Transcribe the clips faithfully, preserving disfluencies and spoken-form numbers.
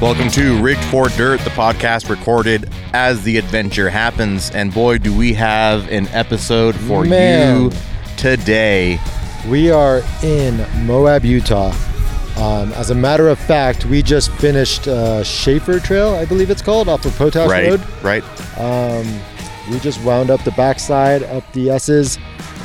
Welcome to Rigged for Dirt, the podcast recorded as the adventure happens. And boy, do we have an episode for Man. you today. We are in Moab, Utah. Um, as a matter of fact, we just finished uh, Schafer Trail, I believe it's called, off of Potash right, Road. Right, right. Um, we just wound up the backside, up the S's,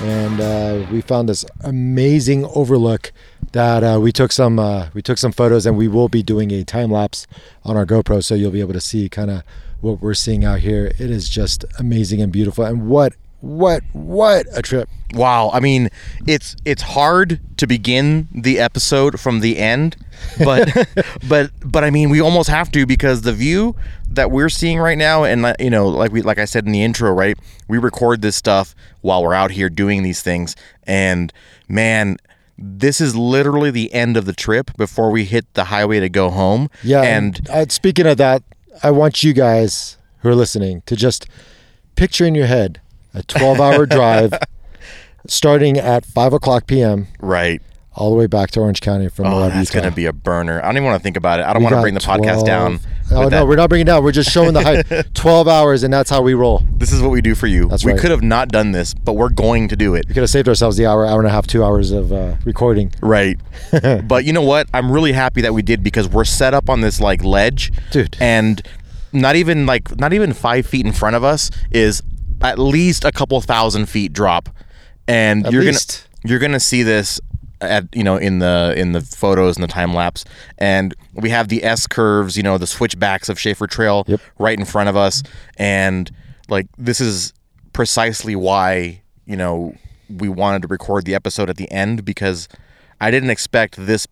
and uh, we found this amazing overlook that uh, we took some uh, we took some photos, and we will be doing a time lapse on our GoPro, so you'll be able to see kind of what we're seeing out here. It is just amazing and beautiful, and what what what a trip! Wow, I mean, it's it's hard to begin the episode from the end, but but but I mean, we almost have to, because the view that we're seeing right now, and you know, like we like I said in the intro, right? We record this stuff while we're out here doing these things, and man. This is literally the end of the trip before we hit the highway to go home. Yeah, and, and I, speaking of that, I want you guys who are listening to just picture in your head a twelve-hour drive starting at five o'clock p.m. Right. All the way back to Orange County from Moab, Utah. Oh, that's going to be a burner. I don't even want to think about it. I don't want to bring the podcast down. Oh, no, we're not bringing it down. We're just showing the hype. twelve hours, and that's how we roll. This is what we do for you. That's right. We could have not done this, but we're going to do it. We could have saved ourselves the hour, hour and a half, two hours of uh, recording. Right. But you know what? I'm really happy that we did, because we're set up on this like ledge. Dude. And not even like not even five feet in front of us is at least a couple thousand feet drop. And at you're going to you're going to see this at you know in the in the photos and the time lapse, and we have the S curves, you know, the switchbacks of Schafer Trail yep. right in front of us, and like this is precisely why you know we wanted to record the episode at the end, because I didn't expect this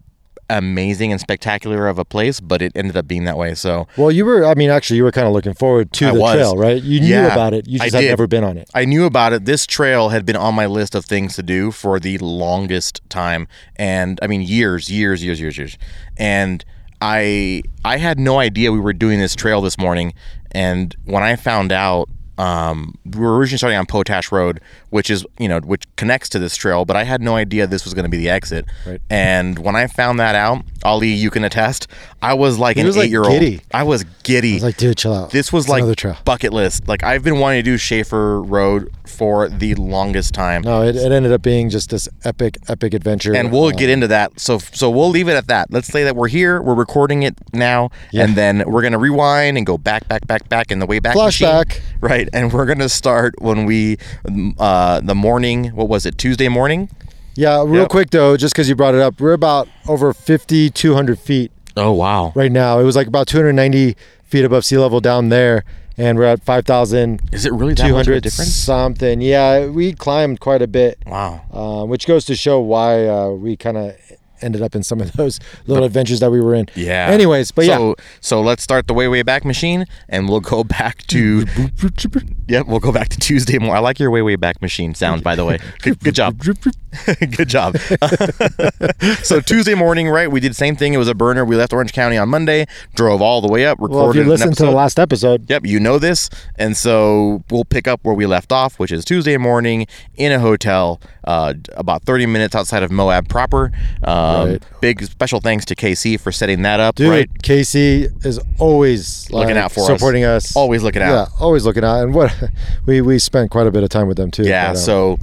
amazing and spectacular of a place, but it ended up being that way. So well, you were I mean actually you were kind of looking forward to I the was. trail, right? You knew yeah, about it. You just I had did. never been on it. I knew about it. This trail had been on my list of things to do for the longest time, and I mean years, years, years, years, years. And I I had no idea we were doing this trail this morning, and when I found out Um, we were originally starting on Potash Road, which is, you know, which connects to this trail, but I had no idea this was going to be the exit. Right. And when I found that out, Ali, you can attest, I was like an eight-year-old. I was giddy. I was like, dude, chill out. This was like bucket list. Like, I've been wanting to do Schafer Road for the longest time. No, it, it ended up being just this epic, epic adventure. And we'll uh, get into that. So, so we'll leave it at that. Let's say that we're here, we're recording it now, yeah. and then we're going to rewind and go back, back, back, back, in the way back machine. Flashback. Right. And we're going to start when we, uh, the morning, what was it, Tuesday morning? Yeah, real yep. quick though, just because you brought it up, we're about over fifty, two hundred feet. Oh, wow. Right now. It was like about two hundred ninety feet above sea level down there, and we're at five thousand. Is it really that much of a difference? Something. Yeah, we climbed quite a bit. Wow. Uh, which goes to show why uh, we kind of ended up in some of those little but, adventures that we were in. Yeah. Anyways, but yeah. So, so let's start the way, way back machine, and we'll go back to, yeah, we'll go back to Tuesday morning. I like your way, way back machine sound, by the way. Good, good job. Good job. So Tuesday morning, right, we did the same thing. It was a burner. We left Orange County on Monday, drove all the way up, recorded well, if you listened to the last episode. Yep, you know this. And so we'll pick up where we left off, which is Tuesday morning in a hotel, uh, about thirty minutes outside of Moab proper. Uh, Um, right. Big special thanks to K C for setting that up. Dude, right? K C is always like, looking out for supporting us, supporting us. Always looking out. Yeah, always looking out. And what we we spent quite a bit of time with them too. Yeah, but, um, so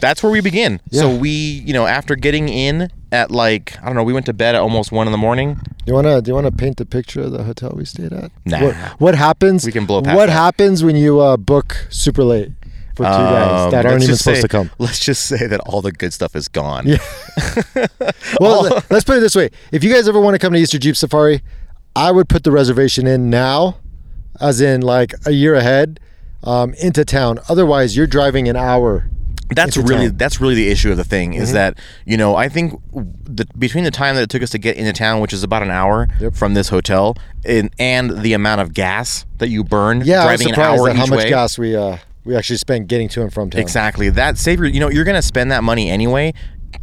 that's where we begin. Yeah. So we, you know, after getting in at like I don't know, we went to bed at almost one in the morning. Do you wanna do you wanna paint the picture of the hotel we stayed at? Nah. What, what happens? We can blow past. What that. happens when you uh, book super late? For two guys um, that aren't even supposed say, to come. Let's just say that all the good stuff is gone. Yeah. Well, let's put it this way. If you guys ever want to come to Easter Jeep Safari, I would put the reservation in now, as in like a year ahead, um, into town. Otherwise, you're driving an hour. That's really town. that's really the issue of the thing, is mm-hmm. that, you know, I think the, between the time that it took us to get into town, which is about an hour yep. from this hotel, and, and the amount of gas that you burn yeah, driving an hour at each how much way, gas we... Uh, We actually spend getting to and from town. Exactly. That savior, you know, you're going to spend that money anyway.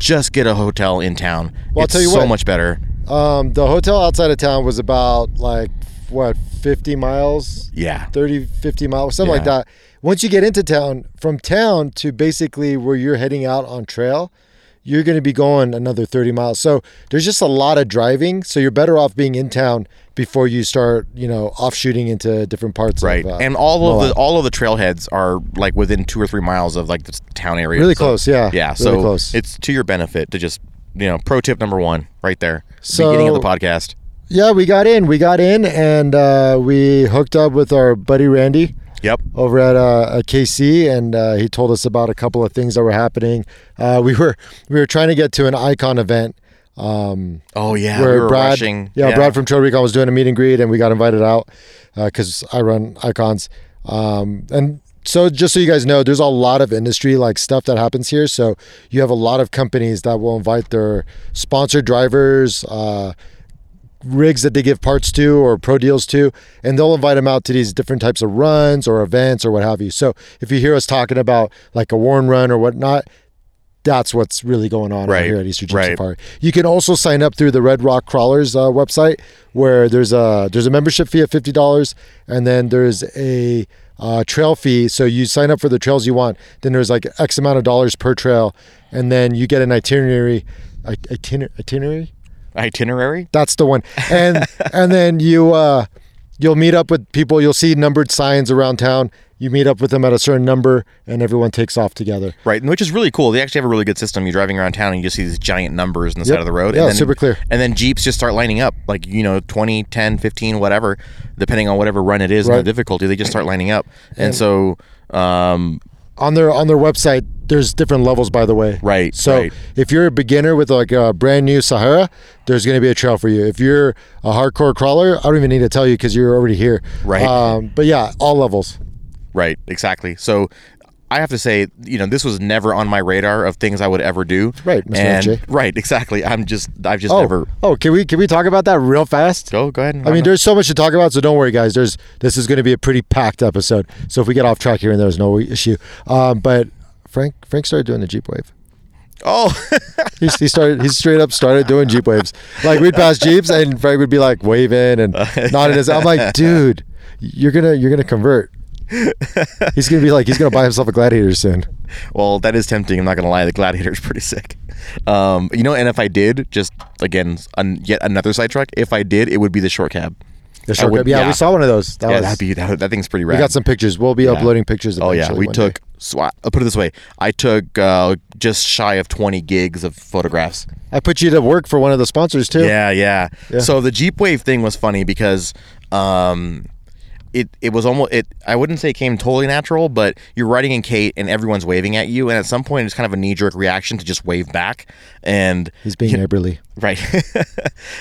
Just get a hotel in town. Well, it's I'll tell you so what, much better. Um, the hotel outside of town was about like, what, fifty miles? Yeah. thirty, fifty miles, something yeah. like that. Once you get into town, from town to basically where you're heading out on trail, you're going to be going another thirty miles. So there's just a lot of driving. So you're better off being in town before you start, you know, offshooting into different parts. Right. Of, uh, and all Moab. of the all of the trailheads are like within two or three miles of like the town area. Really so, close. Yeah. Yeah. So really close. It's to your benefit to just, you know, pro tip number one right there. So, beginning of the podcast. Yeah, we got in. We got in and uh, we hooked up with our buddy Randy. Yep. Over at uh, K C, and uh, he told us about a couple of things that were happening. Uh, we were we were trying to get to an Icon event. Um, oh yeah, where we were Brad, rushing. Yeah, yeah, Brad from Trail Recon was doing a meet and greet, and we got invited out because uh, I run Icons. Um, and so, just so you guys know, there's a lot of industry like stuff that happens here. So you have a lot of companies that will invite their sponsored drivers. Uh, rigs that they give parts to or pro deals to, and they'll invite them out to these different types of runs or events or what have you. So if you hear us talking about like a Warn run or whatnot, that's what's really going on right here at Easter Jeep right. Safari. You can also sign up through the Red Rock Crawlers uh, website, where there's a there's a membership fee of fifty dollars, and then there's a uh, trail fee. So you sign up for the trails you want, then there's like X amount of dollars per trail, and then you get an itinerary, itiner, itinerary? Itinerary? That's the one. And and then you uh you'll meet up with people, you'll see numbered signs around town. You meet up with them at a certain number and everyone takes off together. Right, which is really cool. They actually have a really good system. You're driving around town and you just see these giant numbers on the yep. side of the road. Yeah, and then, super clear. And then Jeeps just start lining up, like, you know, twenty, ten, fifteen, whatever, depending on whatever run it is right. and the difficulty. They just start lining up. And, and so um on their on their website, there's different levels, by the way. Right. So right. if you're a beginner with like a brand new Sahara, there's going to be a trail for you. If you're a hardcore crawler, I don't even need to tell you because you're already here. Right. Um, but yeah, all levels. Right. Exactly. So I have to say, you know, this was never on my radar of things I would ever do. Right. Mister And, N J. Right. Exactly. I'm just, I've just oh, never. Oh, can we, can we talk about that real fast? Go, go ahead. And I mean, on. There's so much to talk about. So don't worry, guys. There's, this is going to be a pretty packed episode. So if we get off track here and there's no issue. Um, but Frank Frank started doing the Jeep wave. Oh, he, he started. He straight up started doing Jeep waves. Like we'd pass Jeeps, and Frank would be like waving and nodding his. I'm like, dude, you're gonna you're gonna convert. He's gonna be like he's gonna buy himself a Gladiator soon. Well, that is tempting. I'm not gonna lie. The Gladiator is pretty sick. Um, you know, and if I did, just again, un, yet another sidetrack. If I did, it would be the short cab. The short would, cab. Yeah, yeah, we saw one of those. That yeah, was, that'd be, that, that thing's pretty rad. We got some pictures. We'll be yeah. uploading pictures. Oh yeah, we took. Day. So I, I'll put it this way. I took uh, just shy of twenty gigs of photographs. I put you to work for one of the sponsors too. Yeah, yeah. yeah. So the Jeep wave thing was funny because um, it it was almost it. I wouldn't say it came totally natural, but you're riding in Kate and everyone's waving at you, and at some point it's kind of a knee jerk reaction to just wave back. And he's being you, neighborly, right?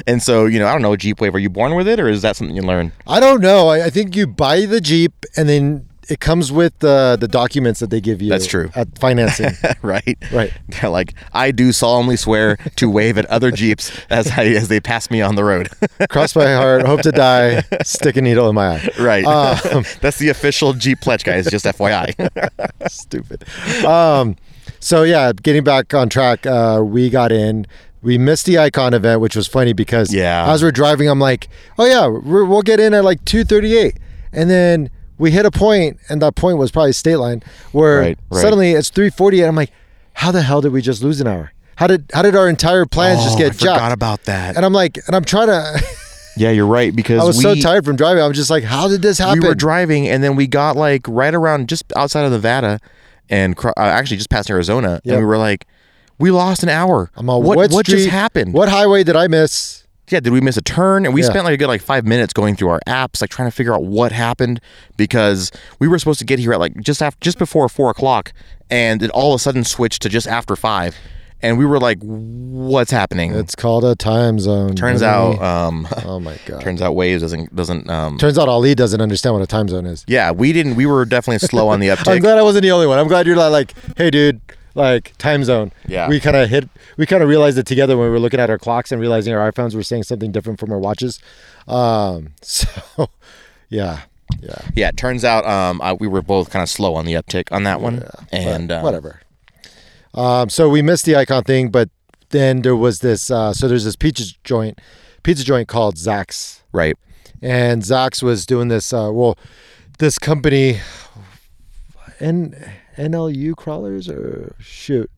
And so you know, I don't know. Jeep wave. Are you born with it, or is that something you learn? I don't know. I, I think you buy the Jeep and then. It comes with uh, the documents that they give you. That's true. At financing. Right. Right. They're like, I do solemnly swear to wave at other Jeeps as I, as they pass me on the road. Cross my heart, hope to die, stick a needle in my eye. Right. Um, That's the official Jeep pledge, guys, just F Y I. Stupid. Um, so, yeah, getting back on track, uh, we got in. We missed the Icon event, which was funny because yeah. as we're driving, I'm like, oh, yeah, we're, we'll get in at like two thirty-eight. And then... we hit a point, and that point was probably state line, where right, right. suddenly it's three forty, and I'm like, how the hell did we just lose an hour? How did how did our entire plans oh, just get I forgot jacked? About that. And I'm like, and I'm trying to... Yeah, you're right, because I was we, so tired from driving. I was just like, how did this happen? We were driving, and then we got like right around just outside of Nevada, and uh, actually just past Arizona, yep. and we were like, we lost an hour. I'm all, what, what, what street, just happened? What highway did I miss? Yeah, did we miss a turn? And we yeah. spent like a good like five minutes going through our apps, like trying to figure out what happened, because we were supposed to get here at like just after, just before four o'clock, and it all of a sudden switched to just after five, and we were like, "What's happening?" It's called a time zone. Turns out, um, oh my god! Turns out, Waves doesn't doesn't. Um, turns out, Ali doesn't understand what a time zone is. Yeah, we didn't. We were definitely slow on the uptake. I'm glad I wasn't the only one. I'm glad you're not like, hey, dude. Like time zone. Yeah. We kind of hit, we kind of realized it together when we were looking at our clocks and realizing our iPhones were saying something different from our watches. Um, so yeah. Yeah. Yeah. It turns out, um, I, we were both kind of slow on the uptick on that one. Yeah, and, uh, whatever. Um, so we missed the Icon thing, but then there was this, uh, so there's this pizza joint, pizza joint called Zax. Right. And Zax was doing this, uh, well, this company and, N L U crawlers or shoot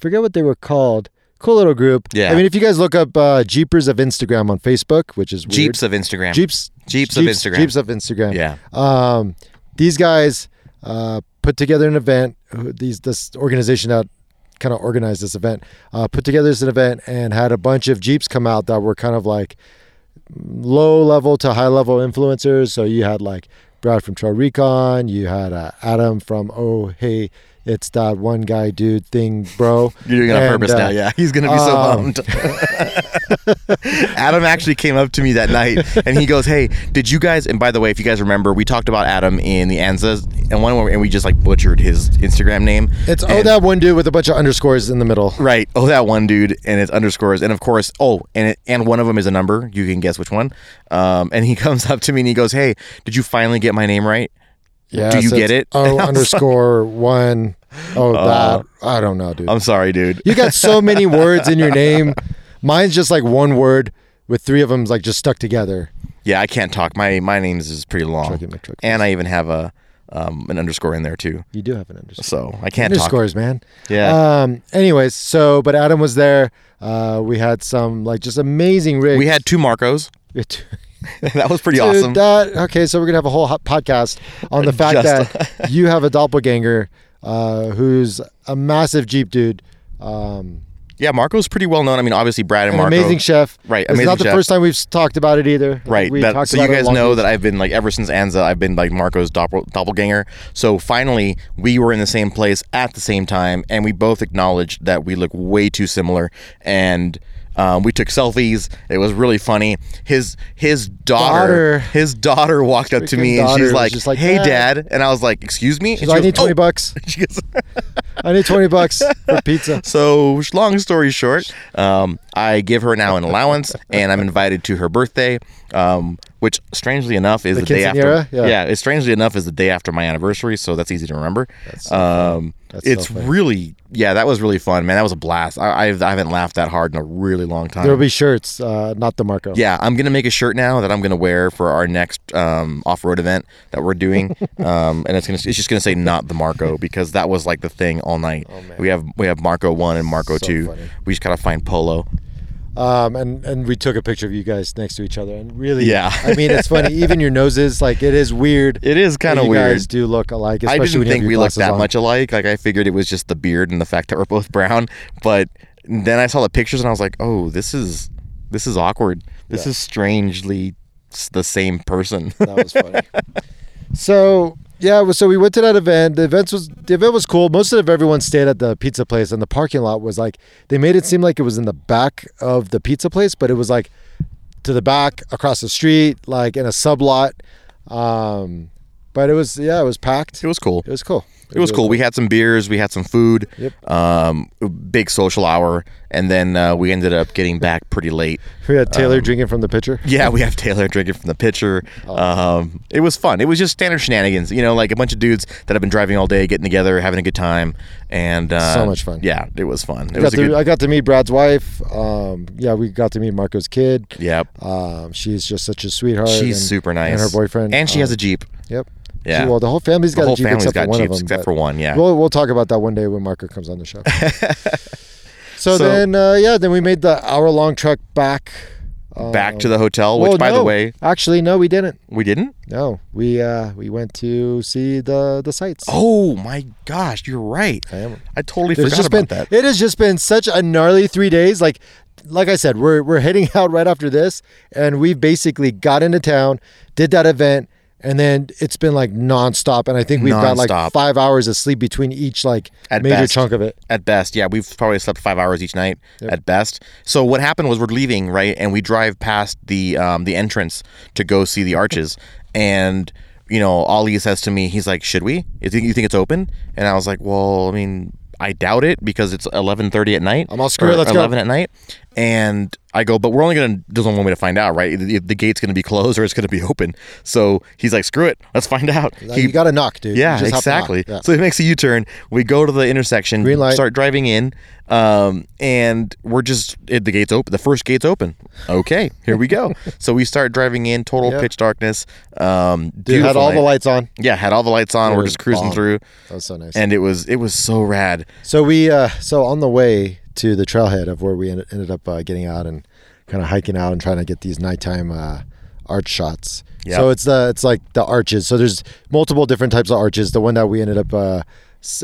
forget what they were called. Cool little group. Yeah. I mean, if you guys look up uh, Jeepers of Instagram on Facebook, which is weird. Jeeps of Instagram. Jeeps. Jeeps, Jeeps of Instagram. Jeeps of Instagram. Yeah. Um, these guys uh, put together an event. These This organization out kind of organized this event, uh, put together this event and had a bunch of Jeeps come out that were kind of like low level to high level influencers. So you had like Brad from Trail Recon, you had uh, Adam from Oh Hey It's That One Guy Dude Thing Bro. You're doing it on and, purpose uh, now, yeah. He's going to be um, so bummed. Adam actually came up to me that night and he goes, hey, did you guys, and by the way, if you guys remember, we talked about Adam in the Anzas and one and we just like butchered his Instagram name. It's and, Oh That One Dude with a bunch of underscores in the middle. Right. Oh That One Dude and it's underscores. And of course, oh, and it, and one of them is a number. You can guess which one. Um, and he comes up to me and he goes, hey, did you finally get my name right? Yeah, do you so get it? Oh, underscore like, one. Oh, uh, that. I don't know, dude. I'm sorry, dude. You got so many words in your name. Mine's just like one word with three of them like just stuck together. Yeah, I can't talk. My my name is pretty long. And I even have a um, an underscore in there too. You do have an underscore. So I can't Underscores, talk. Underscores, man. Yeah. Um. Anyways, so, but Adam was there. Uh, we had some like just amazing rigs. We had two Marcos. That was pretty Dude, awesome. That, okay, so we're going to have a whole hot podcast on the fact Just, that you have a doppelganger uh, who's a massive Jeep dude. Um, yeah, Marco's pretty well known. I mean, obviously, Brad and Marco. Amazing chef. Right, amazing chef. It's not the first time we've talked about it either. Right. Like, that, so you guys know that I've been, like, ever since Anza, I've been, like, Marco's doppel, doppelganger. So finally, we were in the same place at the same time, and we both acknowledged that we look way too similar, and... Um, we took selfies. It was really funny. His his daughter, daughter. his daughter walked up to me and she's like, like, "Hey, Dad. Dad," and I was like, "Excuse me." She's and she like, "I goes, need twenty oh. bucks." She goes, "I need twenty bucks for pizza." So, long story short, um, I give her now an allowance, and I'm invited to her birthday, um, which strangely enough is the, the day after. Yeah, yeah it's strangely enough is the day after my anniversary, so that's easy to remember. That's so um, that's it's so really. Yeah, that was really fun, man. That was a blast. I I've, I haven't laughed that hard in a really long time. There'll be shirts, uh, not the Marco. Yeah, I'm going to make a shirt now that I'm going to wear for our next um, off-road event that we're doing. um, and it's gonna it's just going to say not the Marco because that was like the thing all night. Oh, we have we have Marco one and Marco so two. Funny. We just got to find Polo. Um, and, and we took a picture of you guys next to each other. And really, yeah. I mean, it's funny. Even your noses, like, it is weird. It is kind of weird. You guys do look alike. I didn't think we looked that much alike. Like, I figured it was just the beard and the fact that we're both brown. But then I saw the pictures and I was like, oh, this is this is awkward. This yeah. is strangely the same person. That was funny. So... Yeah, so we went to that event. The event was the event was cool. Most of everyone stayed at the pizza place, and the parking lot was like they made it seem like it was in the back of the pizza place, but it was like to the back across the street, like in a sublot. Um, but it was yeah, it was packed. It was cool. It was cool. It, it was cool. cool. We had some beers, we had some food. Yep. Um, big social hour, and then uh, we ended up getting back pretty late. We had Taylor um, drinking from the pitcher. Yeah, we have Taylor drinking from the pitcher. Oh. Um, it was fun. It was just standard shenanigans, you know, like a bunch of dudes that have been driving all day, getting together, having a good time, and uh, so much fun. Yeah, it was fun. It I, was got to, good... I got to meet Brad's wife. Um, yeah, we got to meet Marco's kid. Yep. Um, she's just such a sweetheart. She's and, super nice. And her boyfriend, and she um, has a Jeep. Yep. Yeah. Well, the whole family's got the whole a Jeep family's except got for one Jeeps of them, except for one. Yeah. We'll we'll talk about that one day when Marco comes on the show. so, so then, uh, yeah, then we made the hour-long trek back. Uh, back to the hotel, which, well, by no. the way, actually, no, we didn't. We didn't. No, we uh, we went to see the the sights. Oh my gosh, you're right. I am. I totally There's forgot about been, that. It has just been such a gnarly three days, like. Like I said, we're we're heading out right after this, and we basically got into town, did that event, and then it's been like nonstop. And I think we've non-stop. got like five hours of sleep between each like at major best. chunk of it. At best, yeah, we've probably slept five hours each night yep. at best. So what happened was we're leaving, right, and we drive past the um, the entrance to go see the Arches, and you know, Ollie says to me, he's like, "Should we? You think you think it's open?" And I was like, "Well, I mean." I doubt it because it's eleven thirty at night. I'm all screwed. Let's eleven go. eleven at night. And I go, but we're only going to, doesn't want me to find out, right? The, the gate's going to be closed or it's going to be open. So he's like, screw it. Let's find out. He, you got to knock, dude. Yeah, just exactly. Yeah. So he makes a U-turn. We go to the intersection, green light, start driving in. Um, and we're just, it, the gate's open. The first gate's open. Okay, here we go. So we start driving in, total yep. pitch darkness. Um, dude, had all night. the lights on. Yeah, had all the lights on. It we're just cruising bomb. through. That was so nice. And it was, it was so rad. So we, uh, so on the way to the trailhead of where we ended up uh, getting out and kind of hiking out and trying to get these nighttime uh, arch shots. Yep. So it's the it's like the arches. So there's multiple different types of arches. The one that we ended up uh,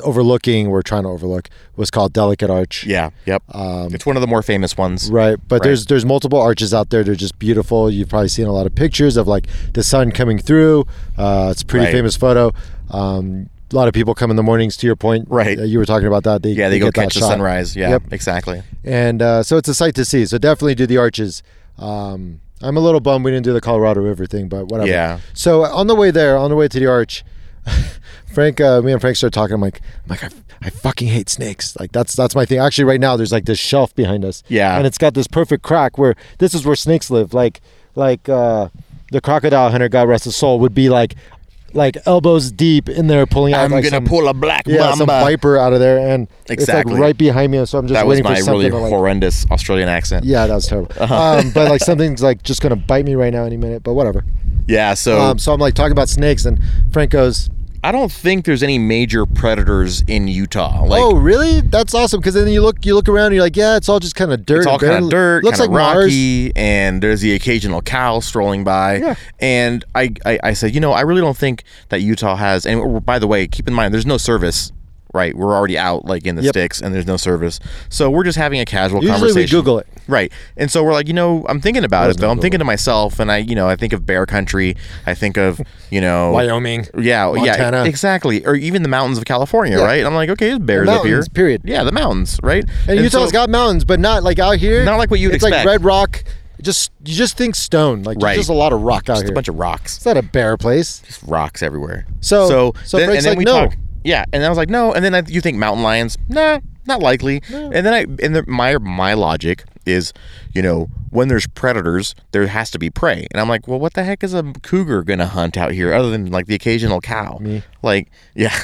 overlooking, we're trying to overlook, was called Delicate Arch. Yeah, yep. Um, it's one of the more famous ones. Right, but right. there's there's multiple arches out there. They're just beautiful. You've probably seen a lot of pictures of like the sun coming through. Uh, it's a pretty right. famous photo. Um A lot of people come in the mornings, to your point. Right. Uh, you were talking about that. They, yeah, they, they go catch the shot. sunrise. Yeah, yep. exactly. And uh, so it's a sight to see. So definitely do the arches. Um, I'm a little bummed we didn't do the Colorado River thing, but whatever. Yeah. So on the way there, on the way to the arch, Frank, uh, me and Frank started talking. I'm like, I'm like I, I fucking hate snakes. Like that's that's my thing. Actually, right now, there's like this shelf behind us. Yeah. And it's got this perfect crack where this is where snakes live. Like, like uh, the crocodile hunter, God rest his soul, would be like... like elbows deep in there pulling out. I'm like gonna some, pull a black yeah, mamba. Some viper out of there, and exactly. it's like right behind me, so I'm just that waiting for something. That was my really horrendous like, Australian accent. Yeah, that was terrible. um, but like something's like just gonna bite me right now any minute, but whatever. Yeah, so um, so I'm like talking about snakes, and Frank goes, I don't think there's any major predators in Utah. Like, oh, really? That's awesome. Because then you look, you look around, and you're like, yeah, it's all just kind of dirt. It's all kind of dirt. Looks like rocky, Mars. And there's the occasional cow strolling by. Yeah. And I, I, I said, you know, I really don't think that Utah has. And by the way, keep in mind, there's no service. Right, we're already out like in the yep. sticks, and there's no service, so we're just having a casual Usually conversation. Usually we Google it, right? And so we're like, you know, I'm thinking about it though. I'm thinking to myself, and I, you know, I think of bear country. I think of, you know, Wyoming, yeah, Montana. yeah, exactly, or even the mountains of California, yeah. right? And I'm like, okay, there's bears up here, period. Yeah, the mountains, right? And, and Utah's so, got mountains, but not like out here, not like what you'd it's expect. It's like Red Rock. Just you just think stone, like right. just a lot of rock out just here. Just a bunch of rocks. It's not a bear place. Just rocks everywhere. So so, so then, and then like, we no. talk. Yeah, and I was like, no. And then I, you think mountain lions? Nah, not likely. No. And then I, and the, my my logic is, you know, when there's predators, there has to be prey. And I'm like, well, what the heck is a cougar gonna hunt out here other than like the occasional cow? Me, like, yeah.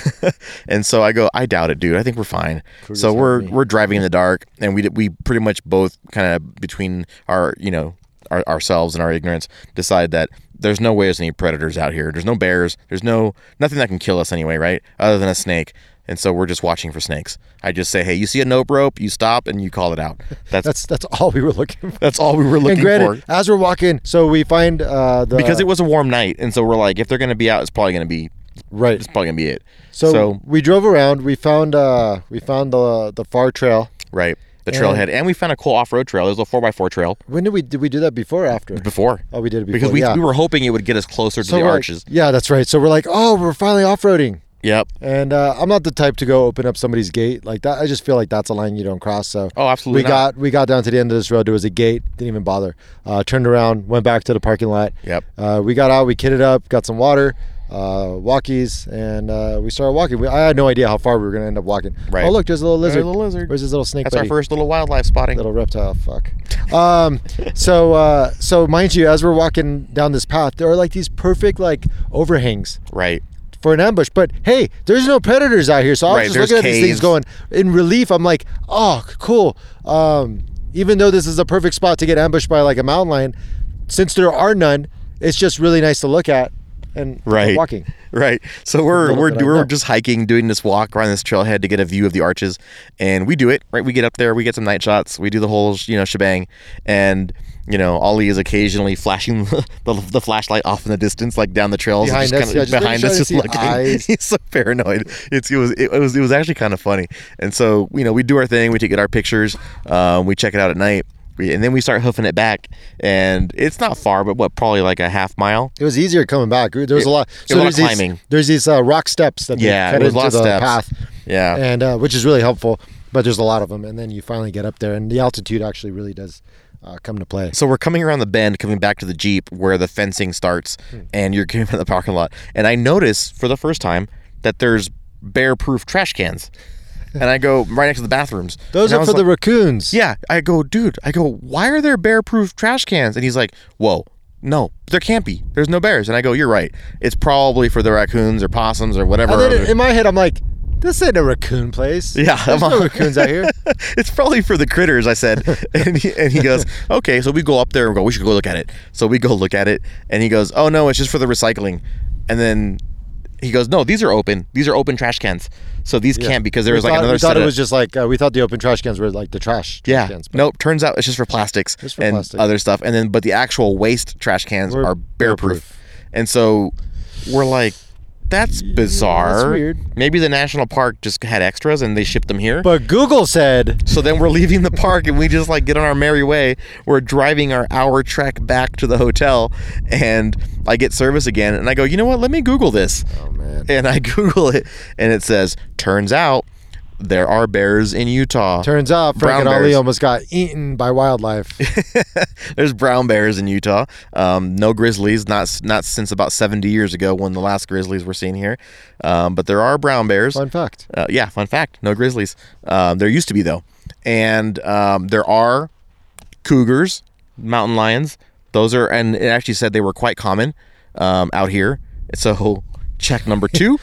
And so I go, I doubt it, dude. I think we're fine. Cougars so we're me. we're driving in the dark, and we we pretty much both kind of between our you know our, ourselves and our ignorance decide that. There's no way there's any predators out here. There's no bears. There's no nothing that can kill us anyway, right? Other than a snake. And so we're just watching for snakes. I just say, hey, you see a nope rope, you stop and you call it out. That's that's, that's all we were looking for. That's all we were looking and granted, for. As we're walking, so we find uh, the... Because it was a warm night. And so we're like, if they're going to be out, it's probably going to be... Right. It's probably going to be it. So, so we drove around. We found uh, we found the the far trail. Right. The trailhead, and, and we found a cool off-road trail. There's a four by four trail. When did we did we do that before or after? Before. Oh, we did it before, Because we, yeah. we were hoping it would get us closer to so the arches. Like, yeah, that's right. So we're like, oh, we're finally off-roading. Yep. And uh, I'm not the type to go open up somebody's gate like that. I just feel like that's a line you don't cross. So oh, absolutely. We not. got we got down to the end of this road. There was a gate. Didn't even bother. Uh, turned around, went back to the parking lot. Yep. Uh, we got out. We kitted up, got some water. Uh, walkies, and uh, we started walking. We, I had no idea how far we were going to end up walking. Right. Oh, look, there's a little lizard. There's a little lizard. Where's this little snake? That's buddy? Our first little wildlife spotting. Little reptile, fuck. um, so, uh, so mind you, as we're walking down this path, there are like these perfect like overhangs. Right. For an ambush, but hey, there's no predators out here, so I was right, just looking at caves. These things going in relief. I'm like, oh, cool. Um, even though this is a perfect spot to get ambushed by like a mountain lion, since there are none, it's just really nice to look at. And right. walking. Right. So we're we're we're just hiking, doing this walk around this trailhead to get a view of the arches, and we do it. Right. We get up there, we get some night shots, we do the whole you know shebang, and you know Ollie is occasionally flashing the, the, the flashlight off in the distance, like down the trails, behind just us, kinda, yeah, just behind us, just looking. He's so paranoid. It's it was it was it was actually kind of funny. And so you know we do our thing, we take our pictures, um, we check it out at night. And then we start hoofing it back, and it's not far, but what, probably like a half mile. It was easier coming back. There was it, a lot. So there's these climbing. There's these uh, rock steps that yeah, cut into the steps. path. Yeah, and uh, which is really helpful. But there's a lot of them, and then you finally get up there, and the altitude actually really does uh, come to play. So we're coming around the bend, coming back to the Jeep where the fencing starts, hmm. and you're getting in the parking lot. And I notice for the first time that there's bear-proof trash cans. and I go right next to the bathrooms. Those are for like, the raccoons. Yeah. I go, dude, I go, why are there bear-proof trash cans? And he's like, whoa, no, there can't be. There's no bears. And I go, you're right. It's probably for the raccoons or possums or whatever. And then in my head, I'm like, this ain't a raccoon place. Yeah. There's no raccoons out here. It's probably for the critters, I said. And he, and he goes, okay. So we go up there and go, we should go look at it. So we go look at it. And he goes, oh, no, it's just for the recycling. And then he goes, no, these are open. These are open trash cans. So these yeah. can't because there we was like thought, another we thought set it was just like, uh, we thought the open trash cans were like the trash, trash yeah. cans. Yeah. Nope. Turns out it's just for plastics just for and plastic. Other stuff. And then, but the actual waste trash cans we're are bear proof. And so we're like, that's bizarre. That's weird. Maybe the national park just had extras and they shipped them here. But Google said. So then we're leaving the park and we just like get on our merry way. We're driving our hour trek back to the hotel and I get service again and I go, you know what? Let me Google this. Oh man. And I Google it and it says, turns out there are bears in Utah. Turns out Frank and Ollie almost got eaten by wildlife. There's brown bears in Utah. Um, no grizzlies, not not since about seventy years ago when the last grizzlies were seen here. Um, but there are brown bears. Fun fact. Uh, yeah, fun fact. No grizzlies. Um, there used to be, though. And um, there are cougars, mountain lions. Those are, and it actually said they were quite common um, out here. So... check number two.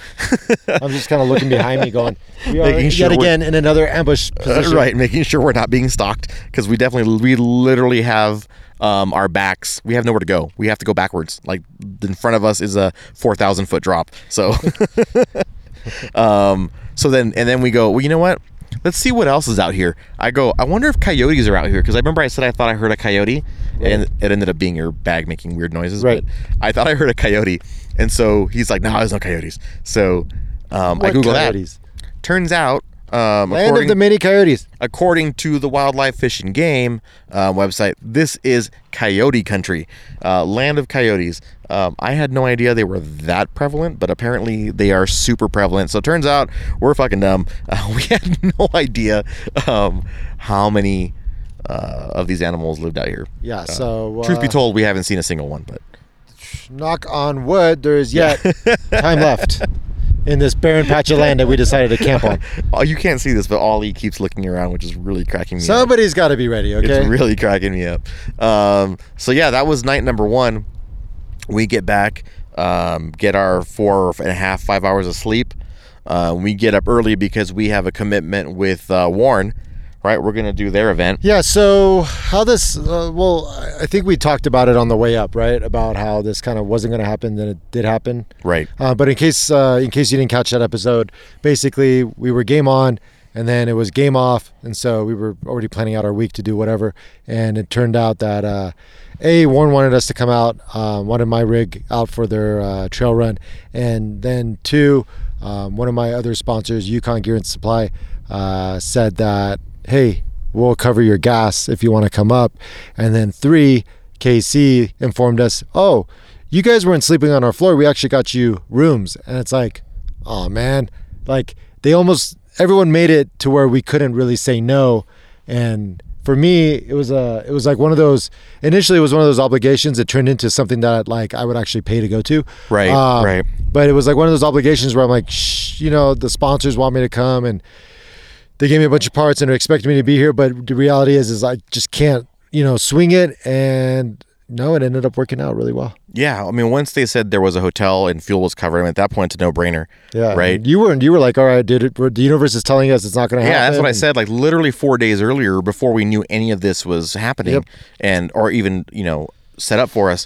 I'm just kind of looking behind me going, we are yet sure again in another ambush position. Uh, right, making sure we're not being stalked because we definitely, we literally have um, our backs. We have nowhere to go. We have to go backwards. Like in front of us is a four thousand foot drop. So, um, so then, and then we go, well, you know what? Let's see what else is out here. I go, I wonder if coyotes are out here. Because I remember I said I thought I heard a coyote. Right. And it ended up being your bag making weird noises. Right. But I thought I heard a coyote. And so he's like, no, nah, there's no coyotes. So um, I Googled coyotes? that. Turns out. Um, Land of the many coyotes. According to the Wildlife Fish and Game uh, website, this is coyote country. Uh, land of coyotes. Um, I had no idea they were that prevalent, but apparently they are super prevalent. So it turns out we're fucking dumb. Uh, we had no idea um, how many uh, of these animals lived out here. Yeah. Uh, so uh, truth be told, we haven't seen a single one. But knock on wood, there is yet yeah. time left in this barren patch of land that we decided to camp on. Oh, you can't see this, but Ollie keeps looking around, which is really cracking me Somebody's up. Somebody's got to be ready. Okay. It's really cracking me up. Um, so yeah, that was night number one. We get back, um, get our four and a half, five hours of sleep. Uh, we get up early because we have a commitment with uh, Warn, right? We're going to do their event. Yeah, so how this, uh, well, I think we talked about it on the way up, right? About how this kind of wasn't going to happen, then it did happen. Right. Uh, but in case uh, in case you didn't catch that episode, basically we were game on and then it was game off. And so we were already planning out our week to do whatever. And it turned out that... Uh, A, Warren wanted us to come out, um, wanted my rig out for their uh, trail run. And then two, um, one of my other sponsors, Yukon Gear and Supply, uh, said that, hey, we'll cover your gas if you want to come up. And then three, K C informed us, oh, you guys weren't sleeping on our floor. We actually got you rooms. And it's like, oh, man. Like, they almost, everyone made it to where we couldn't really say no. And... for me, it was a, it was like one of those, initially it was one of those obligations that turned into something that like I would actually pay to go to. Right, um, right. But it was like one of those obligations where I'm like, shh, you know, the sponsors want me to come and they gave me a bunch of parts and are expecting me to be here. But the reality is, is I just can't, you know, swing it. And no, it ended up working out really well. Yeah. I mean, once they said there was a hotel and fuel was covered, I mean, at that point, it's a no-brainer. Yeah. Right? You were, you were like, all right, dude, it, the universe is telling us it's not going to yeah, happen. Yeah, that's what I said, like, literally four days earlier before we knew any of this was happening yep. and or even, you know, set up for us.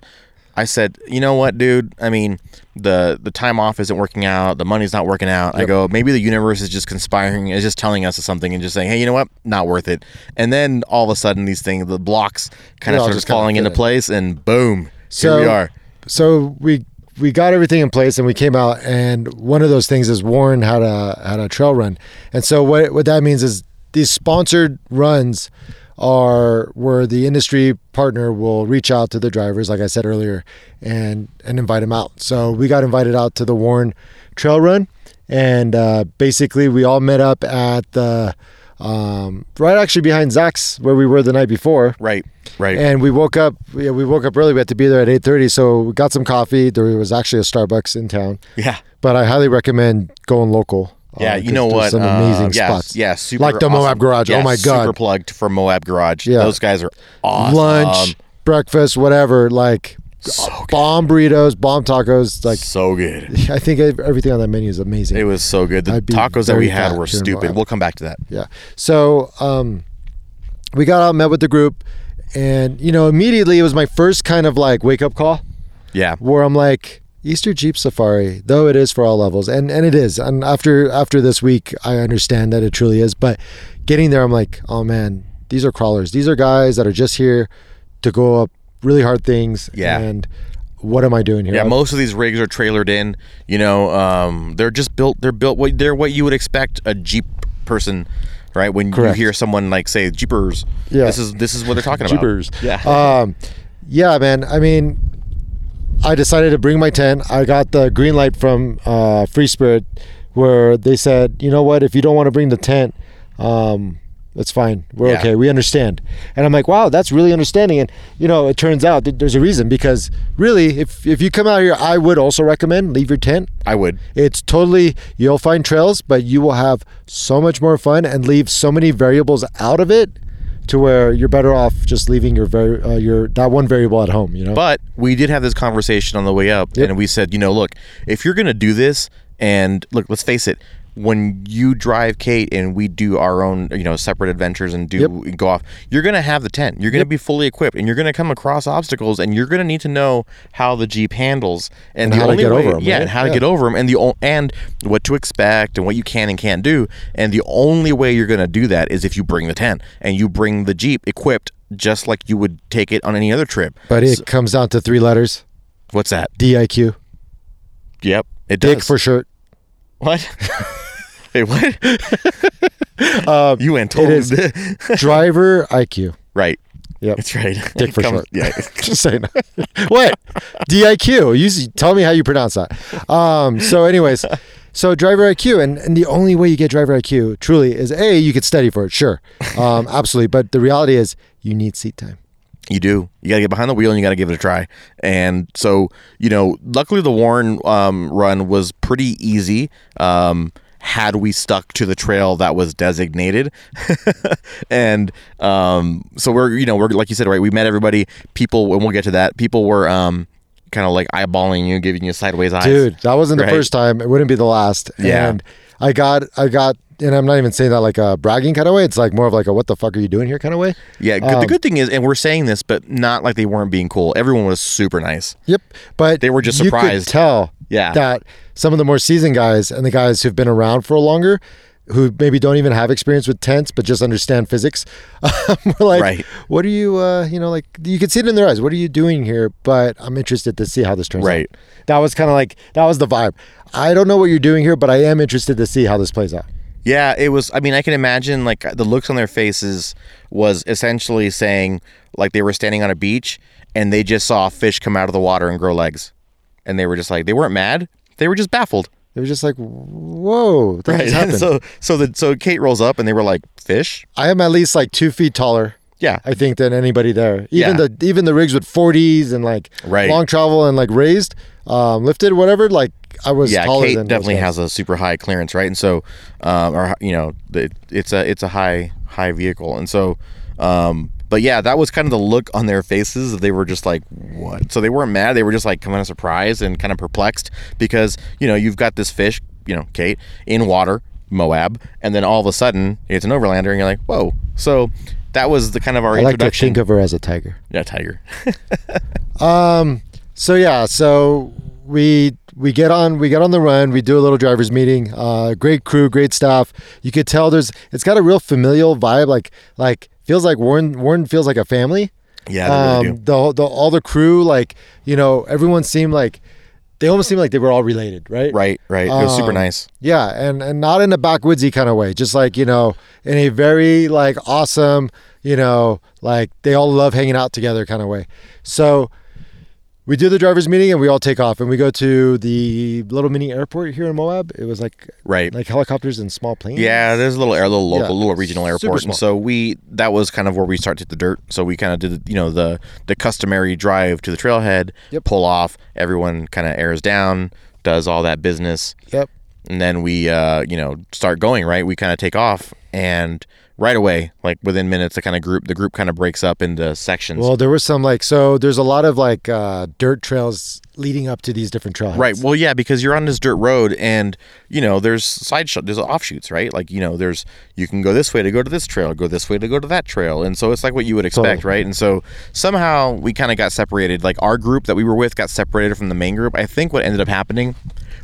I said, you know what, dude? I mean, the the time off isn't working out. The money's not working out. Yep. I go, maybe the universe is just conspiring. It's just telling us something and just saying, hey, you know what? Not worth it. And then all of a sudden, these things, the blocks kind of start falling into place and boom, so, here we are. So we we got everything in place and we came out. And one of those things is Warren had a, had a trail run. And so what what that means is these sponsored runs are where the industry partner will reach out to the drivers, like I said earlier, and and invite them out. So we got invited out to the Warren Trail Run, and uh, basically we all met up at the um, right actually behind Zax where we were the night before. Right, right. And we woke up. We, we woke up early. We had to be there at eight thirty. So we got some coffee. There was actually a Starbucks in town. Yeah. But I highly recommend going local. Yeah, um, you know what? Some amazing uh, yes, spots. Yeah, super Like the awesome. Moab Garage. Yes, oh, my God. Super plugged for Moab Garage. Yeah. Those guys are awesome. Lunch, um, breakfast, whatever. Like, so bomb burritos, bomb tacos. Like so good. I think everything on that menu is amazing. It was so good. The tacos that we had were stupid. We'll come back to that. Yeah. So um, we got out, met with the group, and, you know, immediately it was my first kind of, like, wake-up call. Yeah. Where I'm like... Easter Jeep Safari, though it is for all levels, and, and it is. And after after this week, I understand that it truly is. But getting there, I'm like, oh, man, these are crawlers. These are guys that are just here to go up really hard things. Yeah. And what am I doing here? Yeah, most of these rigs are trailered in. You know, um, they're just built. They're built. They're what you would expect a Jeep person, right? When Correct. You hear someone like say Jeepers, yeah. this is this is what they're talking about. Jeepers. Yeah. Um, yeah, man. I mean. I decided to bring my tent. I got the green light from uh, Free Spirit where they said, you know what, if you don't want to bring the tent, um, it's fine. We're yeah. okay. We understand. And I'm like, wow, that's really understanding. And, you know, it turns out that there's a reason because really, if, if you come out here, I would also recommend leave your tent. I would. It's totally, you'll find trails, but you will have so much more fun and leave so many variables out of it. To where you're better off just leaving your very uh, your that one variable at home, you know. But we did have this conversation on the way up, yep. and we said, you know, look, if you're gonna do this, and look, let's face it, when you drive Kate and we do our own, you know, separate adventures and do yep. go off, you're gonna have the tent, you're gonna yep. be fully equipped, and you're gonna come across obstacles, and you're gonna need to know how the Jeep handles and, and the how only to get way, over them, yeah, right? and how yeah. to get over them, and the and what to expect and what you can and can't do, and the only way you're gonna do that is if you bring the tent and you bring the Jeep equipped just like you would take it on any other trip. But it so, comes down to three letters. What's that? D I Q. Yep, it does. Dick for shirt. What? Hey, what? um, you went told is driver I Q. Right. Yep. That's right. Dick for comes, short. Yeah. Just saying. What? D I Q. You tell me how you pronounce that. Um, so anyways, so driver I Q. And, and the only way you get driver I Q truly is, A, you could study for it. Sure. Um, absolutely. But the reality is you need seat time. You do. You got to get behind the wheel and you got to give it a try. And so, you know, luckily the Warn um, run was pretty easy. Um had we stuck to the trail that was designated. And um, so we're, you know, we're like you said, right, we met everybody. People, and we'll get to that, people were um, kind of like eyeballing you, giving you sideways eyes. Dude, that wasn't right? the first time. It wouldn't be the last. Yeah. And I got, I got, and I'm not even saying that like a bragging kind of way. It's like more of like a what the fuck are you doing here kind of way. Yeah, um, the good thing is, and we're saying this, but not like they weren't being cool. Everyone was super nice. Yep, but they were just surprised. You could tell yeah. that some of the more seasoned guys and the guys who've been around for longer, who maybe don't even have experience with tents but just understand physics, were like, right. what are you, uh, you know, like you could see it in their eyes. What are you doing here? But I'm interested to see how this turns right. out. That was kind of like, that was the vibe. I don't know what you're doing here, but I am interested to see how this plays out. Yeah, it was, I mean, I can imagine, like, the looks on their faces was essentially saying, like, they were standing on a beach, and they just saw a fish come out of the water and grow legs. And they were just like, they weren't mad, they were just baffled. They were just like, whoa, that right. just happened. so, so, the, so Kate rolls up, and they were like, fish? I am at least, like, two feet taller, yeah, I think, than anybody there. Even yeah. the even the rigs with forties and, like, right. long travel and, like, raised, um, lifted, whatever, like, I was yeah, taller Kate than definitely has a super high clearance, right? And so, um, or you know, it, it's a it's a high high vehicle, and so, um, but yeah, that was kind of the look on their faces. They were just like, what? So they weren't mad. They were just like kind of surprised and kind of perplexed because you know you've got this fish, you know, Kate in water, Moab, and then all of a sudden it's an overlander, and you're like, whoa. So that was the kind of our I like introduction. I like to think of her as a tiger. Yeah, tiger. um. So yeah. So. We we get on we get on the run. We do a little drivers meeting. Uh, great crew, great staff. You could tell there's it's got a real familial vibe. Like like feels like Warren Warren feels like a family. Yeah, they really um, do. The, the all the crew like you know everyone seemed like they almost seemed like they were all related, right? Right, right. Um, it was super nice. Yeah, and and not in a backwoodsy kind of way. Just like you know in a very like awesome you know like they all love hanging out together kind of way. So. We do the driver's meeting and we all take off and we go to the little mini airport here in Moab. It was like right. like helicopters and small planes. Yeah, there's a little air, little local, yeah. little regional airport. And so we that was kind of where we started to hit the dirt. So we kind of did you know the the customary drive to the trailhead, yep. pull off. Everyone kind of airs down, does all that business. Yep. And then we, uh, you know, start going, right? We kind of take off, and right away, like within minutes, the kind of group, the group kind of breaks up into sections. Well, there was some like, so there's a lot of like uh, dirt trails leading up to these different trailheads. Right. Well, yeah, because you're on this dirt road, and you know, there's side, sh- there's offshoots, right? Like, you know, there's, you can go this way to go to this trail, go this way to go to that trail. And so it's like what you would expect, totally. Right? And so somehow we kind of got separated. Like our group that we were with got separated from the main group. I think what ended up happening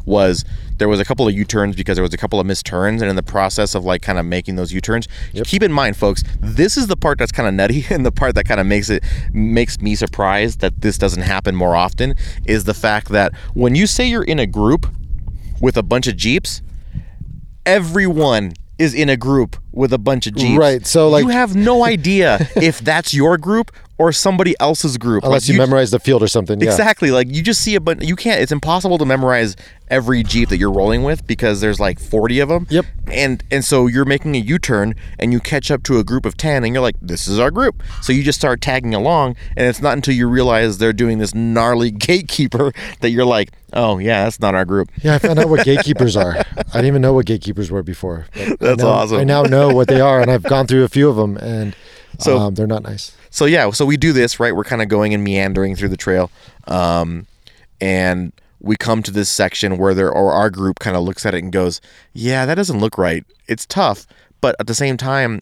was there was a couple of U-turns because there was a couple of missed turns, and in the process of like kind of making those U-turns, yep. Keep in mind, folks, this is the part that's kind of nutty, and the part that kind of makes it makes me surprised that this doesn't happen more often is the fact that when you say you're in a group with a bunch of Jeeps, everyone is in a group with a bunch of Jeeps. Right. So like you have no idea if that's your group or somebody else's group. Unless like, you, you memorize the field or something. Yeah. Exactly. Like you just see a bunch, you can't, it's impossible to memorize every Jeep that you're rolling with because there's like forty of them. Yep. And and so you're making a U-turn and you catch up to a group of ten and you're like, this is our group. So you just start tagging along, and it's not until you realize they're doing this gnarly gatekeeper that you're like, oh yeah, that's not our group. Yeah, I found out what gatekeepers are. I didn't even know what gatekeepers were before. That's I now, awesome. I now know what they are, and I've gone through a few of them, and so, um, they're not nice. So yeah, so we do this, right? We're kind of going and meandering through the trail, um, and we come to this section where there, or our group kind of looks at it and goes, yeah, that doesn't look right. It's tough, but at the same time,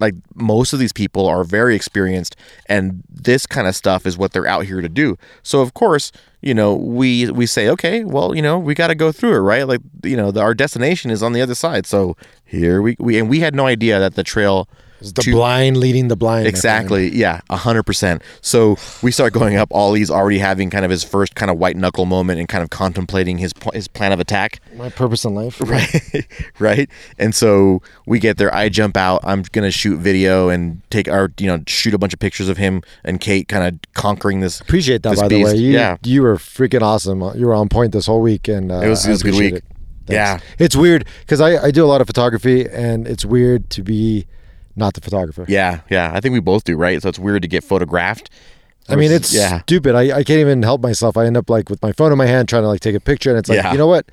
like most of these people are very experienced, and this kind of stuff is what they're out here to do. So of course, you know, we we say, okay, well, you know, we got to go through it, right? Like, you know, the, our destination is on the other side. So here we, we and we had no idea that the trail... The to, blind leading the blind. Exactly. Yeah. A hundred percent. So we start going up. Ollie's already having kind of his first kind of white knuckle moment and kind of contemplating his his plan of attack. My purpose in life. Right. Right. And so we get there. I jump out. I'm going to shoot video and take our, you know, shoot a bunch of pictures of him and Kate kind of conquering this. Appreciate that, this by beast. The way. You, yeah. You were freaking awesome. You were on point this whole week. And uh, it was, it was a good week. It. Yeah. It's weird because I, I do a lot of photography, and it's weird to be not the photographer. Yeah, yeah. I think we both do, right? So it's weird to get photographed. I mean, it's yeah. stupid. I, I can't even help myself. I end up like with my phone in my hand trying to like take a picture, and it's like, yeah. You know what?